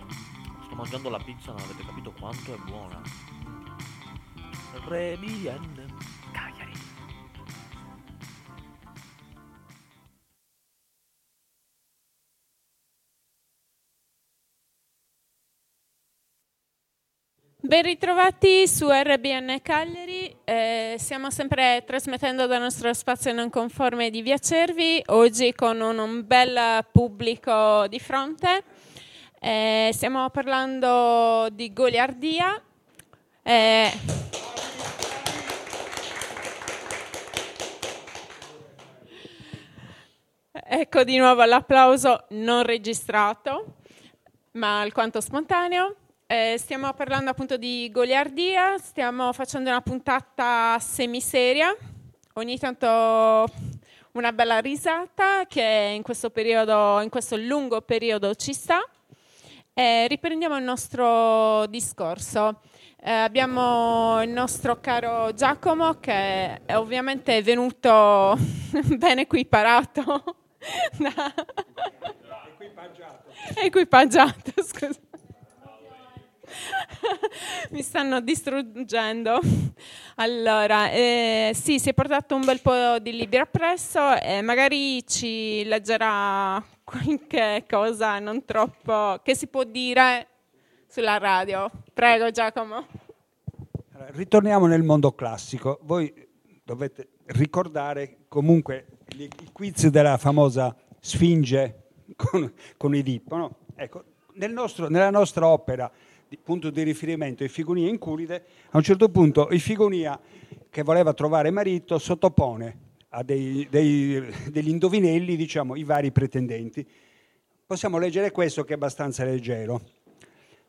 sto mangiando la pizza, non avete capito quanto è buona. R B N Cagliari. Ben ritrovati su R B N Cagliari, eh, stiamo sempre trasmettendo dal nostro spazio non conforme di Via Cervi, oggi con un, un bel pubblico di fronte. Eh, stiamo parlando di goliardia. Eh, ecco di nuovo l'applauso non registrato, ma alquanto spontaneo. Eh, stiamo parlando appunto di goliardia, stiamo facendo una puntata semiseria, ogni tanto una bella risata che in questo periodo, in questo lungo periodo ci sta. Eh, riprendiamo il nostro discorso. Eh, abbiamo il nostro caro Giacomo che è ovviamente venuto ben equiparato, da... equipaggiato. equipaggiato, scusa. Mi stanno distruggendo. Allora, eh, sì, si è portato un bel po' di libri appresso e magari ci leggerà qualche cosa non troppo che si può dire sulla radio. Prego Giacomo. Allora, ritorniamo nel mondo classico. Voi dovete ricordare comunque il quiz della famosa Sfinge con, con Idippo, no? Ecco, nel nostro, nella nostra opera punto di riferimento Ifigenia in Aulide, a un certo punto Ifigenia, che voleva trovare marito, sottopone a dei, dei, degli indovinelli, diciamo, i vari pretendenti. Possiamo leggere questo che è abbastanza leggero.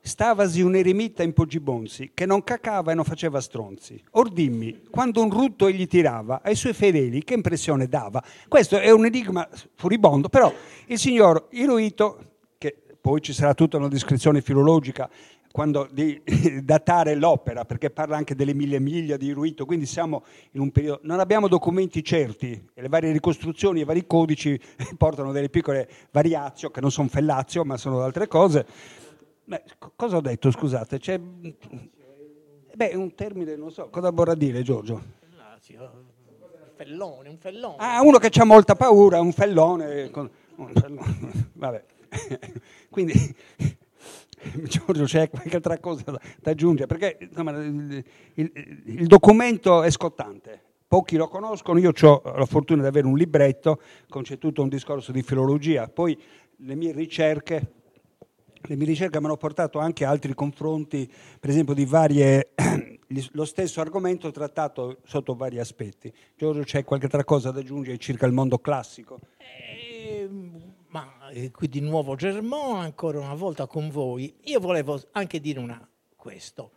Stavasi un eremita in Poggibonsi che non cacava e non faceva stronzi. Or dimmi, quando un rutto egli tirava ai suoi fedeli, che impressione dava? Questo è un enigma furibondo, però il signor Iruito, che poi ci sarà tutta una descrizione filologica quando di datare l'opera, perché parla anche delle mille miglia di Iruito, quindi siamo in un periodo, non abbiamo documenti certi, e le varie ricostruzioni, i vari codici portano delle piccole variazio, che non sono fellazio, ma sono altre cose. Beh, cosa ho detto, scusate? C'è beh, un termine, non so, cosa vorrà dire Giorgio? Fellone, un fellone. Ah, uno che c'ha molta paura, un fellone. Un fellone. Vabbè, quindi... Giorgio, c'è qualche altra cosa da aggiungere? Perché insomma, il, il, il documento è scottante, pochi lo conoscono. Io ho la fortuna di avere un libretto con c'è tutto un discorso di filologia, poi le mie ricerche le mie ricerche mi hanno portato anche a altri confronti, per esempio di varie lo stesso argomento trattato sotto vari aspetti. Giorgio, c'è qualche altra cosa da aggiungere circa il mondo classico? Eh... Ma eh, qui di nuovo Germont, ancora una volta con voi. Io volevo anche dire una questo.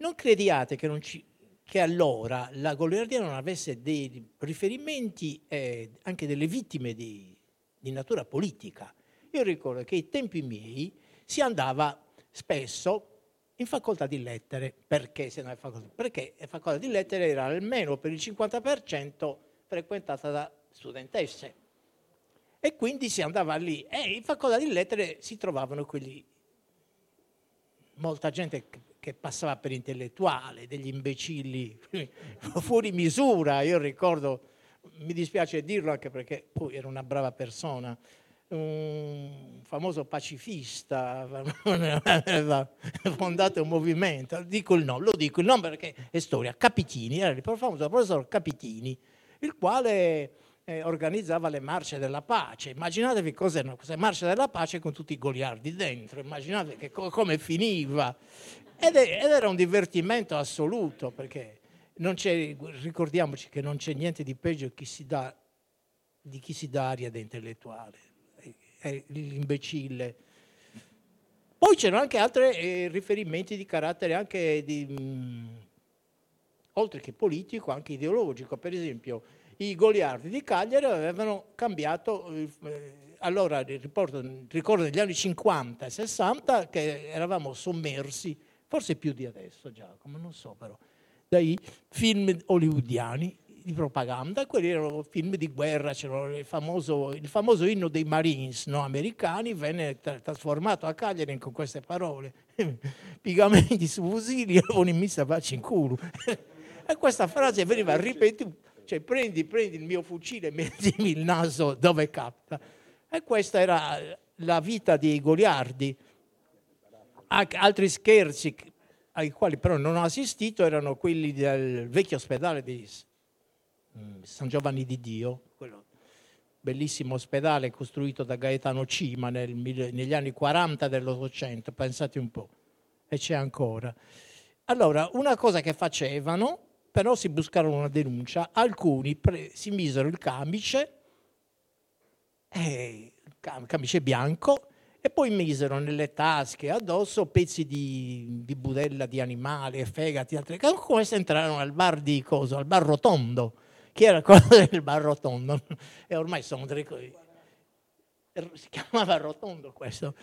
Non crediate che, non ci, che allora la goliardia non avesse dei riferimenti eh, anche delle vittime di, di natura politica. Io ricordo che ai tempi miei si andava spesso in facoltà di lettere. Perché se non è facoltà? Perché la facoltà di lettere era almeno per il cinquanta per cento frequentata da studentesse. E quindi si andava lì e in facoltà di lettere si trovavano quelli, molta gente che passava per intellettuale, degli imbecilli fuori misura. Io ricordo, mi dispiace dirlo anche perché poi era una brava persona, un famoso pacifista, aveva fondato un movimento, dico il nome, lo dico il nome perché è storia, Capitini, era il famoso professor Capitini, il quale... eh, organizzava le marce della pace. Immaginatevi cos'erano queste marce della pace con tutti i goliardi dentro, immaginate che co- come finiva. Ed, è, ed era un divertimento assoluto, perché non c'è, ricordiamoci che non c'è niente di peggio chi si dà, di chi si dà aria da intellettuale, è l'imbecille. Poi c'erano anche altri eh, riferimenti di carattere anche di... Mh, oltre che politico, anche ideologico. Per esempio, i goliardi di Cagliari avevano cambiato, eh, allora riporto, ricordo negli anni cinquanta e sessanta che eravamo sommersi, forse più di adesso, Giacomo, non so però, dai film hollywoodiani di propaganda. Quelli erano film di guerra, c'era il famoso, il famoso inno dei Marines, no, americani, venne tra- trasformato a Cagliari con queste parole: "Pigamenti su fusili e buoni mi savacci in culo". E questa frase veniva ripetuta, cioè prendi, prendi il mio fucile e mettimi il naso dove capita. E questa era la vita dei goliardi. Altri scherzi ai quali però non ho assistito erano quelli del vecchio ospedale di San Giovanni di Dio, quello bellissimo ospedale costruito da Gaetano Cima nel, negli anni quaranta dell'Ottocento, pensate un po', e c'è ancora. Allora, una cosa che facevano, però si buscarono una denuncia, alcuni pre- si misero il camice, eh, il camice bianco, e poi misero nelle tasche addosso pezzi di, di budella di animali, fegati, altre cose, come se entrarono al bar di coso, al bar rotondo. Chi era quello del bar rotondo? E ormai sono tre cose. Si chiamava rotondo questo.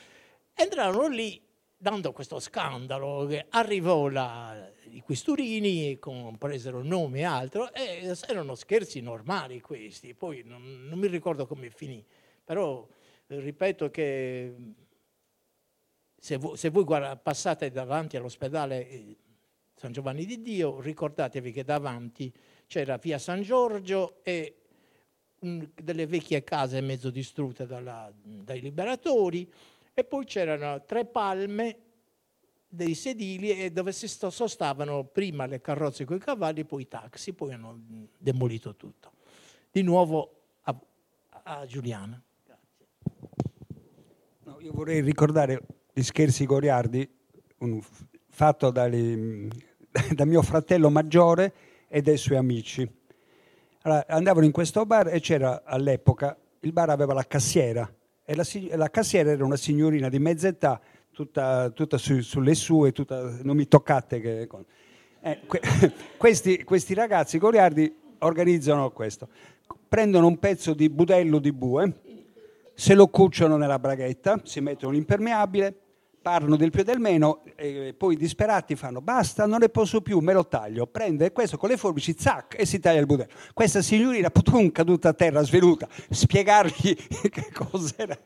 Entrarono lì dando questo scandalo, che arrivò la, i questurini, compresero nome e altro, e erano scherzi normali questi. Poi non, non mi ricordo come finì, però ripeto che se voi, se voi guarda, passate davanti all'ospedale San Giovanni di Dio, ricordatevi che davanti c'era via San Giorgio e delle vecchie case mezzo distrutte dalla, dai liberatori, e poi c'erano tre palme dei sedili e dove si sostavano prima le carrozze con i cavalli, poi i taxi, poi hanno demolito tutto. Di nuovo a, a Giuliana. No, io vorrei ricordare gli scherzi goliardi, un, fatto dagli, da mio fratello maggiore e dai suoi amici. Allora, andavano in questo bar e c'era, all'epoca il bar aveva la cassiera, e la, la cassiera era una signorina di mezza età, tutta, tutta su, sulle sue, tutta, non mi toccate che, eh, que, questi, questi ragazzi goliardi organizzano questo, prendono un pezzo di budello di bue, se lo cucciano nella braghetta, si mettono l'impermeabile, parlano del più e del meno e poi disperati fanno basta, non ne posso più, me lo taglio, prende questo con le forbici, zac, e si taglia il budello. Questa signorina, putum, caduta a terra svenuta, spiegargli che cos'era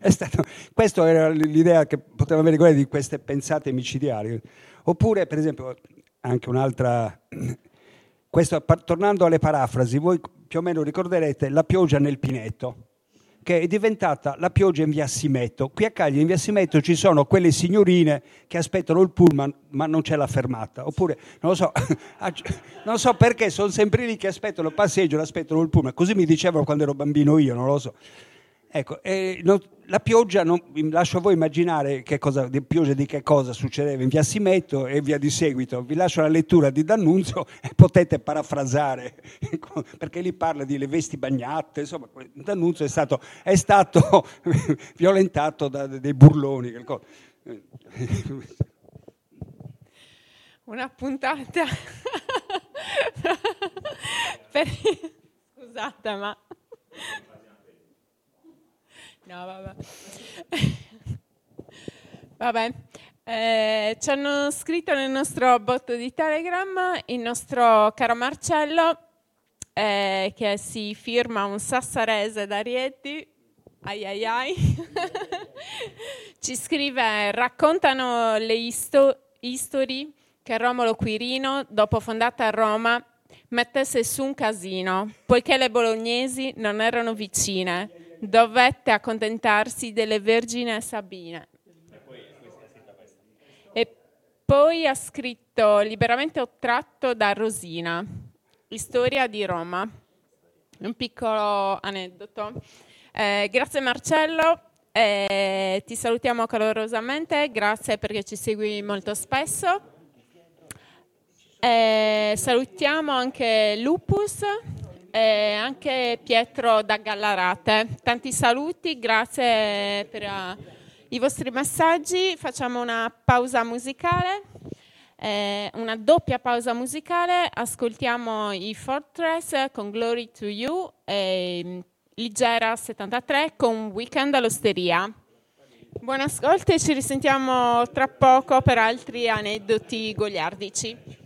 è stato, questa era l'idea che poteva avere quella di queste pensate micidiali. Oppure per esempio anche un'altra, questo, tornando alle parafrasi, voi più o meno ricorderete la pioggia nel Pineto, che è diventata la pioggia in via Simetto. Qui a Cagliari in via Simetto ci sono quelle signorine che aspettano il pullman ma non c'è la fermata, oppure non lo so, non so perché sono sempre lì che aspettano il passeggio, aspettano il pullman, così mi dicevano quando ero bambino io, non lo so. Ecco, e non, la pioggia, non, lascio a voi immaginare che cosa, di pioggia di che cosa succedeva in via Simetto e via di seguito. Vi lascio la lettura di D'Annunzio e potete parafrasare, perché lì parla di le vesti bagnate, insomma D'Annunzio è stato, è stato violentato da dei burloni. Una puntata per... scusate ma... No, vabbè. Vabbè. Eh, ci hanno scritto nel nostro bot di Telegram il nostro caro Marcello, eh, che si firma un sassarese da Rieti. Ai ai ai. Ci scrive: raccontano le isto- history che Romolo Quirino, dopo fondata a Roma, mettesse su un casino, poiché le bolognesi non erano vicine. Dovette accontentarsi delle vergine Sabine. E poi ha scritto Liberamente o tratto da Rosina, Storia di Roma. un piccolo aneddoto. Eh, grazie Marcello, eh, ti salutiamo calorosamente, grazie perché ci segui molto spesso. Eh, salutiamo anche Lupus e anche Pietro da Gallarate. Tanti saluti, grazie per uh, i vostri messaggi. Facciamo una pausa musicale, eh, una doppia pausa musicale. Ascoltiamo i Fortress con Glory to You e Ligera settantatré con Weekend all'Osteria. Buon ascolto e ci risentiamo tra poco per altri aneddoti goliardici.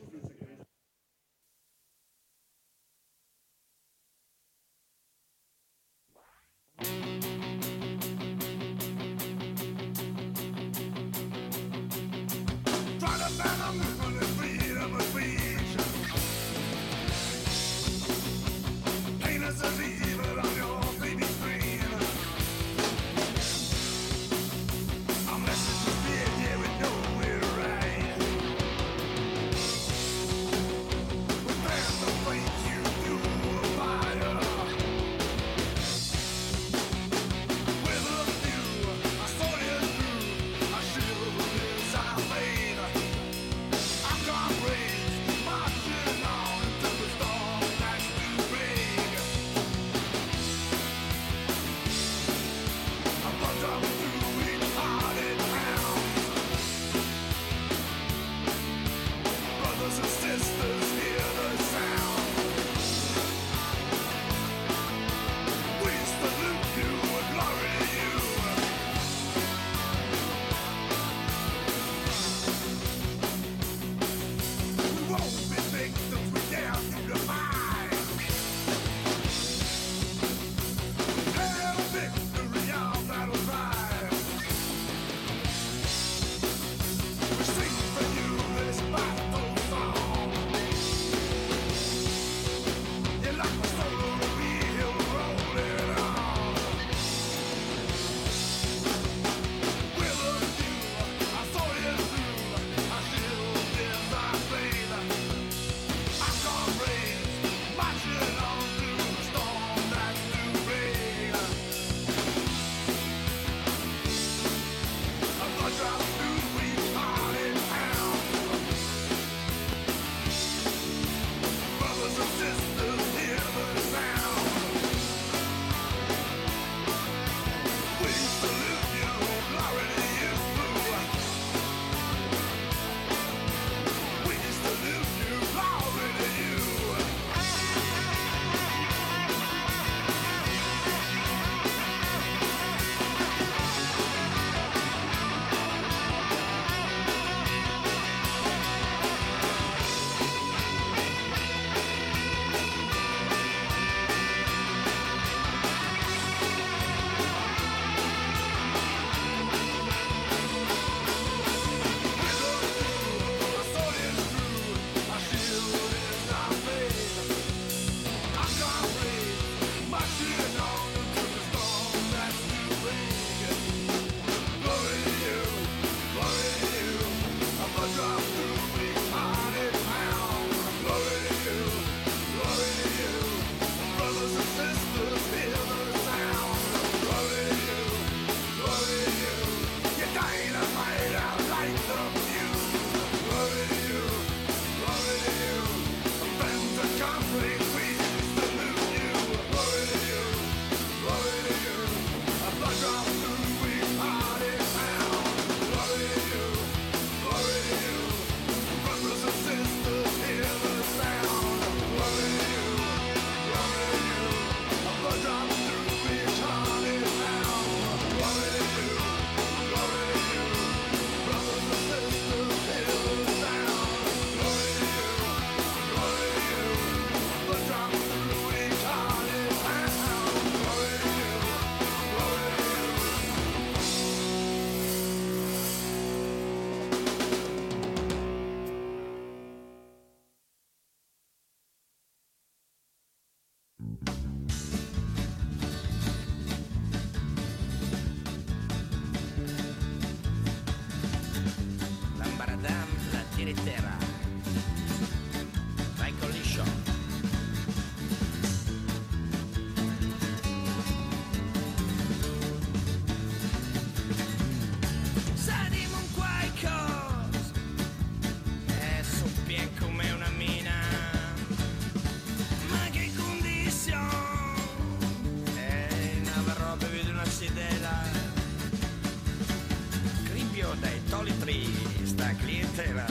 idolatri, sta clientela.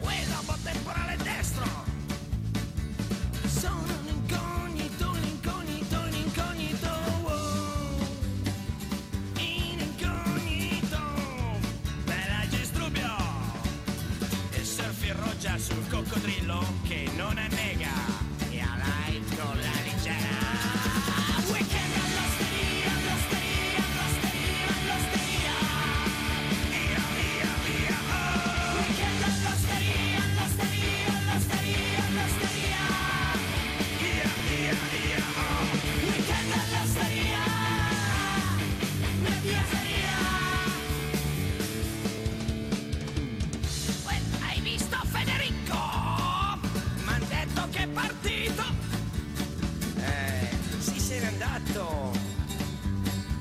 Uelamo temporale destro. Sono un incognito, un incognito, un incognito. In incognito. Bella disturbio. E surfi roggia sul coccodrillo che non è mega. E a live con la leggera.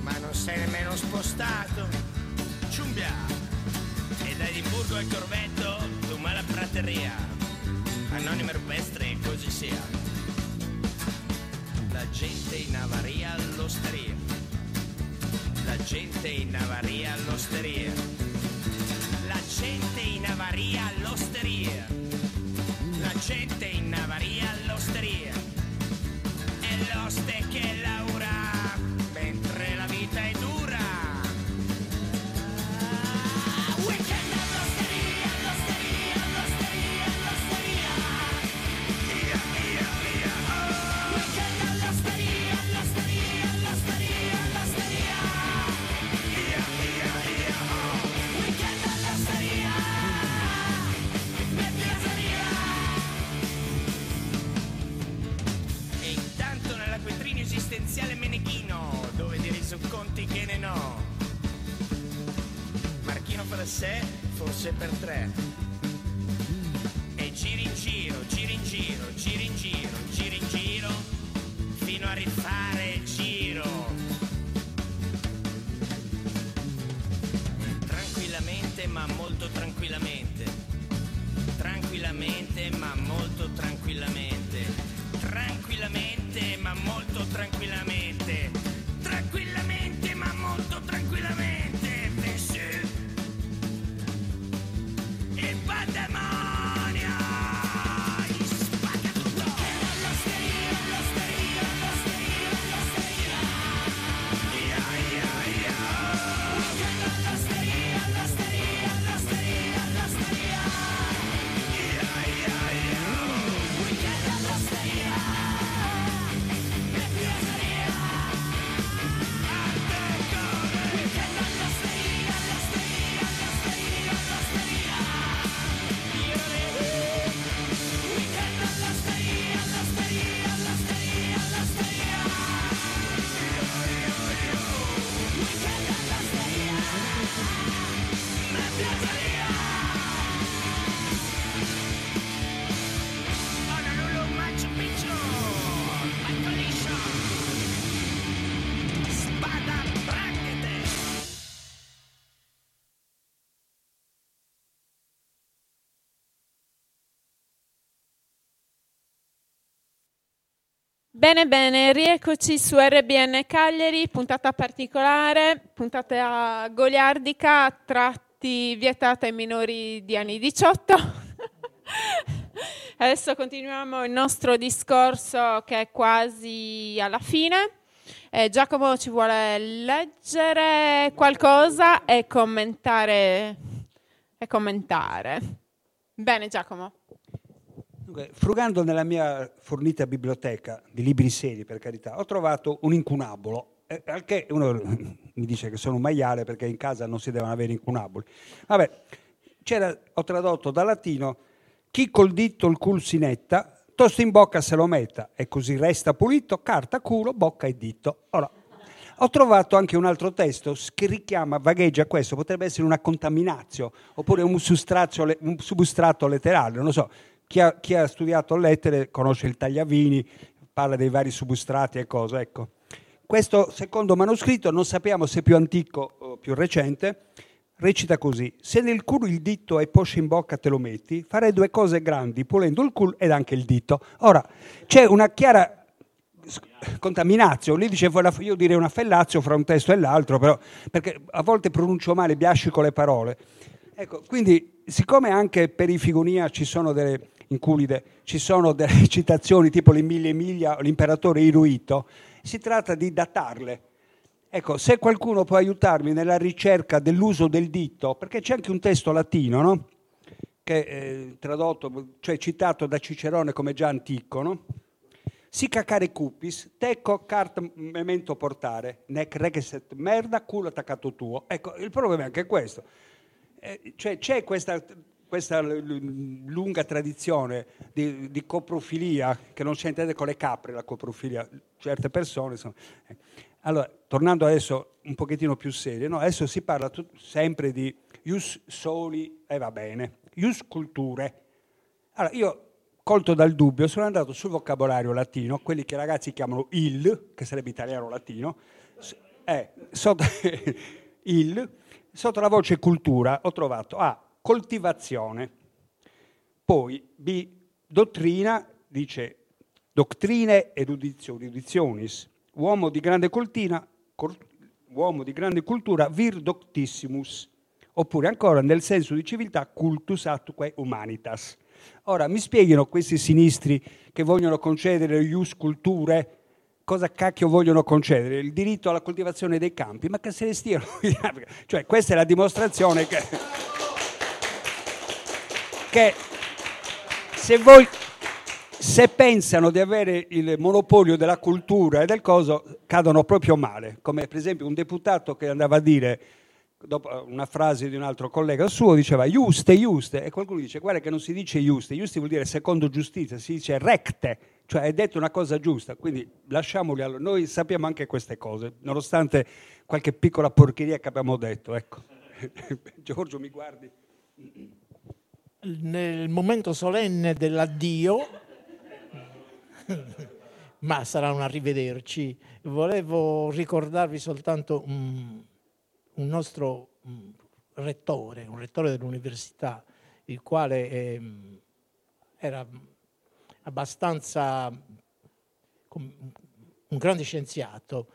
Ma non sei nemmeno spostato. Ciumbia. E da Edimburgo al Corvetto, tu mala prateria. Anonimo rupestre, così sia. La gente in avaria all'osteria. La gente in avaria all'osteria. La gente in avaria all'osteria. La gente in avaria all'osteria. L'oste che laura mentre la vita è dura. Weekend all'osteria, all'osteria, all'osteria, all'osteria. Via, via, via. Weekend all'osteria, all'osteria, all'osteria, all'osteria. Via, via, via. Weekend all'osteria. Per piazzeria. Quettrino esistenziale meneghino, dove dire i socconti che ne no. Marchino per sé, forse per tre. E giri in giro, giri in giro, giri in giro, giri in giro, fino a rifare il giro. Tranquillamente ma molto tranquillamente. Tranquillamente ma molto tranquillamente. Tranquillamente ma molto tranquillamente. Tranquillamente ma molto tranquillamente. Pesce. E pandemonio. Spacca tutto. All'osteria, all'osteria, all'osteria, all'osteria. Ia, ia, ia. All'osteria, all'osteria, all'osteria, all'osteria. Ia, ia, ia. Bene, bene, rieccoci su R B N Cagliari, puntata particolare, puntata goliardica, tratti vietata ai minori di anni diciotto. Adesso continuiamo il nostro discorso che è quasi alla fine. Eh, Giacomo ci vuole leggere qualcosa e commentare. E commentare. Bene, Giacomo. Frugando nella mia fornita biblioteca di libri seri, per carità, ho trovato un incunabolo, eh, al che uno mi dice che sono un maiale perché in casa non si devono avere incunaboli. Vabbè, c'era, ho tradotto dal latino: chi col dito il cul si netta, tosto in bocca se lo metta, e così resta pulito, carta, culo, bocca e dito. Ora, ho trovato anche un altro testo che richiama, vagheggia questo, potrebbe essere una contaminazio, oppure un substrato, un substrato letterario, non lo so. Chi ha, chi ha studiato lettere conosce il Tagliavini, parla dei vari substrati e cose. Ecco. Questo secondo manoscritto, non sappiamo se più antico o più recente, recita così: se nel culo il dito e poscia in bocca te lo metti, farei due cose grandi, pulendo il culo ed anche il dito. Ora, c'è una chiara contaminazio, lì dicevo, io direi una fellazio fra un testo e l'altro, però, perché a volte pronuncio male, biascico le parole. Ecco, quindi siccome anche per Ifigonia ci sono delle inculide, ci sono delle citazioni tipo l'Emilia Emilia, l'imperatore Iruito, si tratta di datarle. Ecco, se qualcuno può aiutarmi nella ricerca dell'uso del dito, perché c'è anche un testo latino, no? Che è tradotto, cioè citato da Cicerone come già antico, no? Sic care cupis, tecco cart memento portare, nec regset merda, culo attaccato tuo. Ecco, il problema è anche questo. Eh, cioè c'è questa, questa lunga tradizione di, di coprofilia che non si intende con le capre, la coprofilia, certe persone sono... Allora, tornando adesso un pochettino più serio, no? Adesso si parla tut- sempre di ius soli, e eh, va bene, ius culture. Allora, io colto dal dubbio sono andato sul vocabolario latino, quelli che i ragazzi chiamano il, che sarebbe italiano latino, eh, sotto il, sotto la voce cultura ho trovato A, coltivazione, poi B, dottrina, dice doctrine ed udizio, udizionis, uomo di grande coltina, cor, uomo di grande cultura, vir doctissimus, oppure ancora nel senso di civiltà, cultus atque humanitas. Ora mi spieghino questi sinistri che vogliono concedere ius culture, cosa cacchio vogliono concedere? Il diritto alla coltivazione dei campi, ma che se ne stiano in Africa. Cioè questa è la dimostrazione che, che se voi se pensano di avere il monopolio della cultura e del coso cadono proprio male, come per esempio un deputato che andava a dire dopo una frase di un altro collega suo, diceva iuste, iuste, e qualcuno dice guarda che non si dice iuste, iuste vuol dire secondo giustizia, si dice recte, cioè è detto una cosa giusta, quindi lasciamoli, allo... noi sappiamo anche queste cose, nonostante qualche piccola porcheria che abbiamo detto, ecco. Giorgio, mi guardi? Nel momento solenne dell'addio, ma sarà un arrivederci, volevo ricordarvi soltanto un... un nostro rettore, un rettore dell'università, il quale eh, era abbastanza un grande scienziato,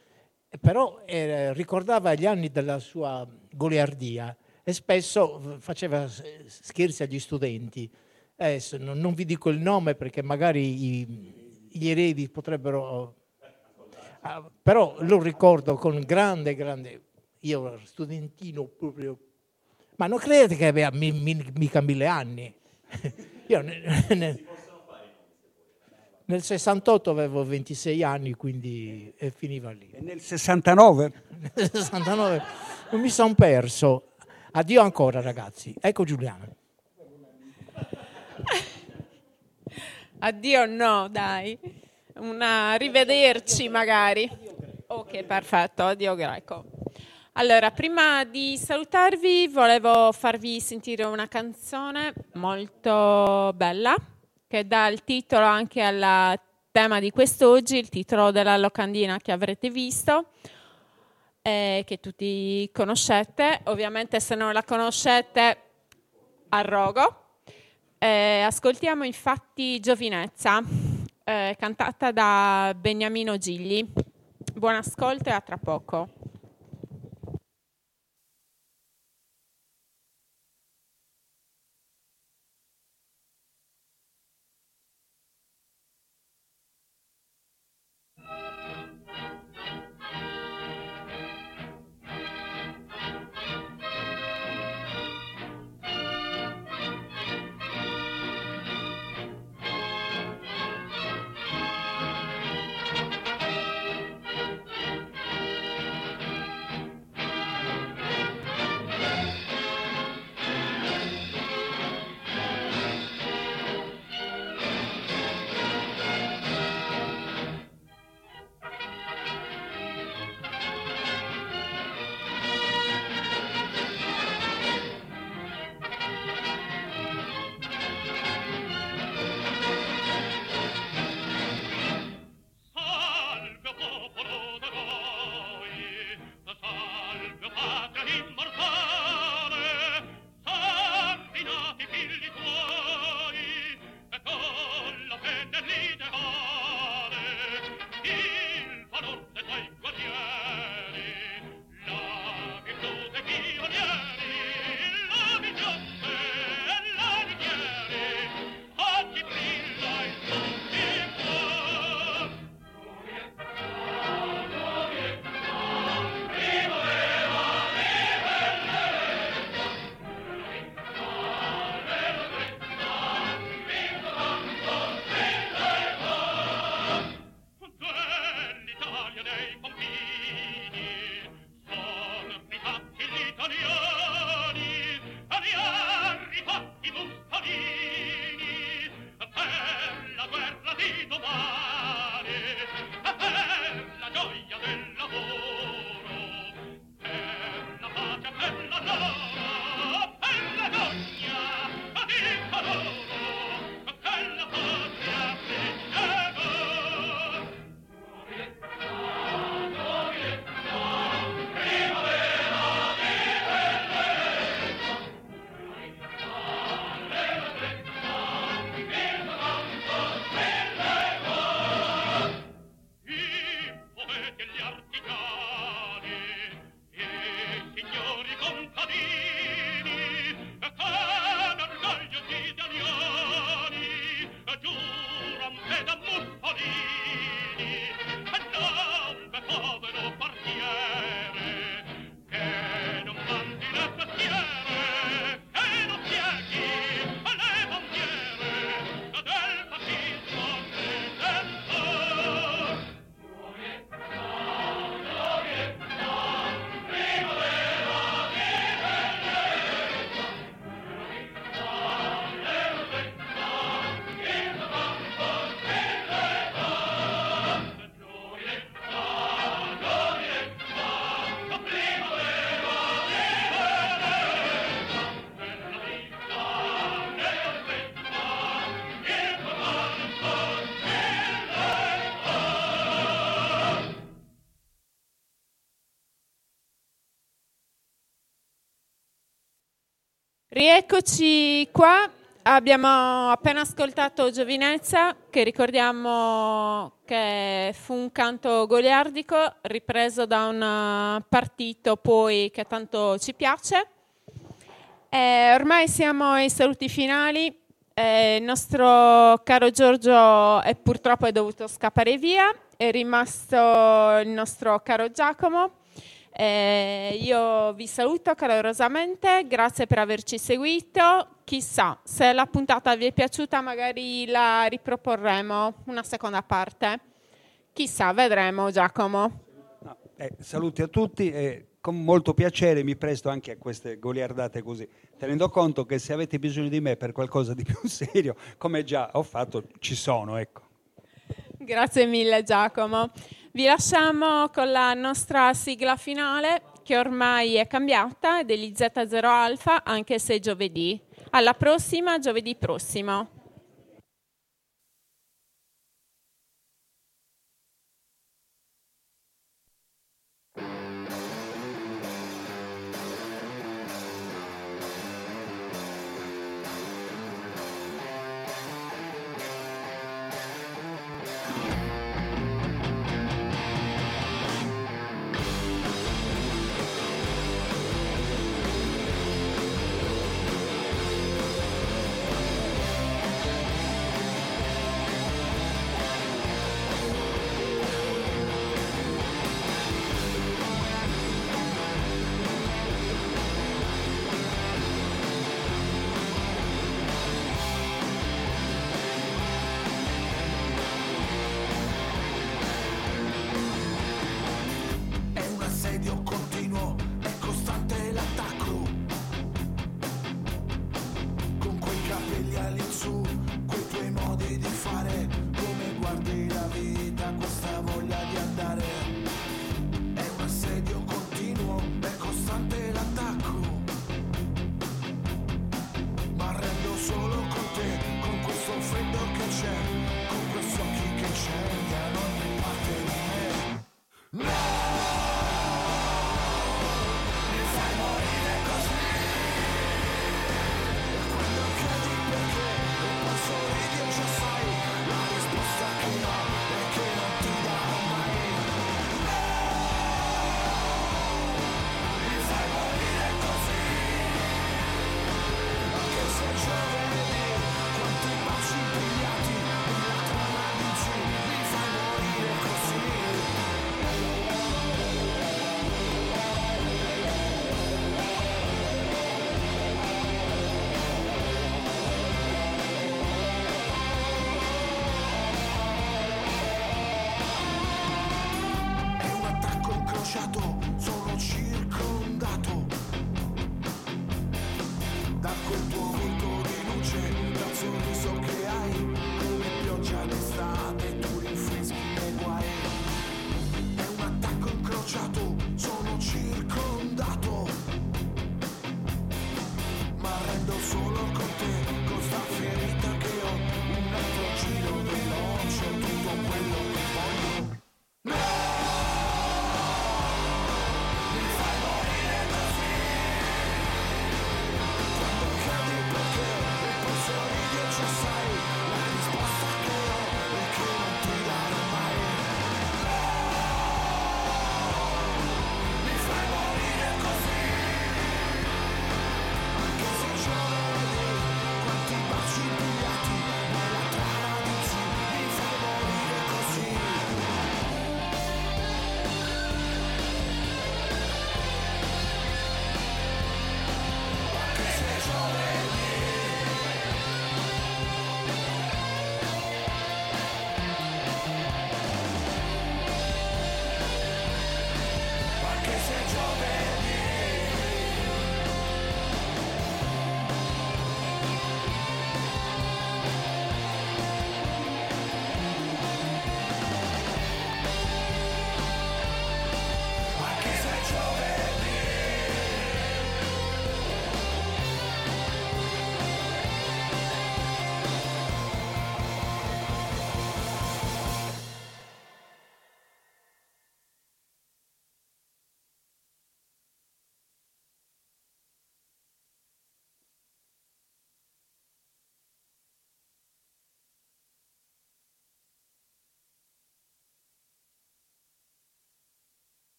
però eh, ricordava gli anni della sua goliardia e spesso faceva scherzi agli studenti. Eh, non vi dico il nome perché magari i, gli eredi potrebbero... Eh, però lo ricordo con grande, grande... Io ero studentino proprio, ma non credete che aveva mi, mi, mica mille anni. Io ne, ne, nel sessantotto avevo ventisei anni, quindi e finiva lì. E nel sessantanove? Nel sessantanove mi sono perso. Addio ancora, ragazzi. Ecco Giuliana. Addio no, dai. Una rivederci magari. Ok, perfetto. Addio greco. Allora, prima di salutarvi volevo farvi sentire una canzone molto bella che dà il titolo anche al tema di quest'oggi, il titolo della locandina che avrete visto e che tutti conoscete. Ovviamente se non la conoscete, arrogo. E ascoltiamo infatti Giovinezza, eh, cantata da Beniamino Gigli. Buon ascolto e a tra poco. Rieccoci qua, abbiamo appena ascoltato Giovinezza, che ricordiamo che fu un canto goliardico ripreso da un partito poi che tanto ci piace. E ormai siamo ai saluti finali, e il nostro caro Giorgio è purtroppo è dovuto scappare via, è rimasto il nostro caro Giacomo. Eh, io vi saluto calorosamente, grazie per averci seguito. Chissà se la puntata vi è piaciuta, magari la riproporremo una seconda parte, chissà, vedremo. Giacomo, no, eh, saluti a tutti e con molto piacere mi presto anche a queste goliardate così, tenendo conto che se avete bisogno di me per qualcosa di più serio, come già ho fatto, ci sono, ecco. Grazie mille Giacomo. Vi lasciamo con la nostra sigla finale, che ormai è cambiata, è degli zeta zero Alfa, anche se è giovedì. Alla prossima, giovedì prossimo.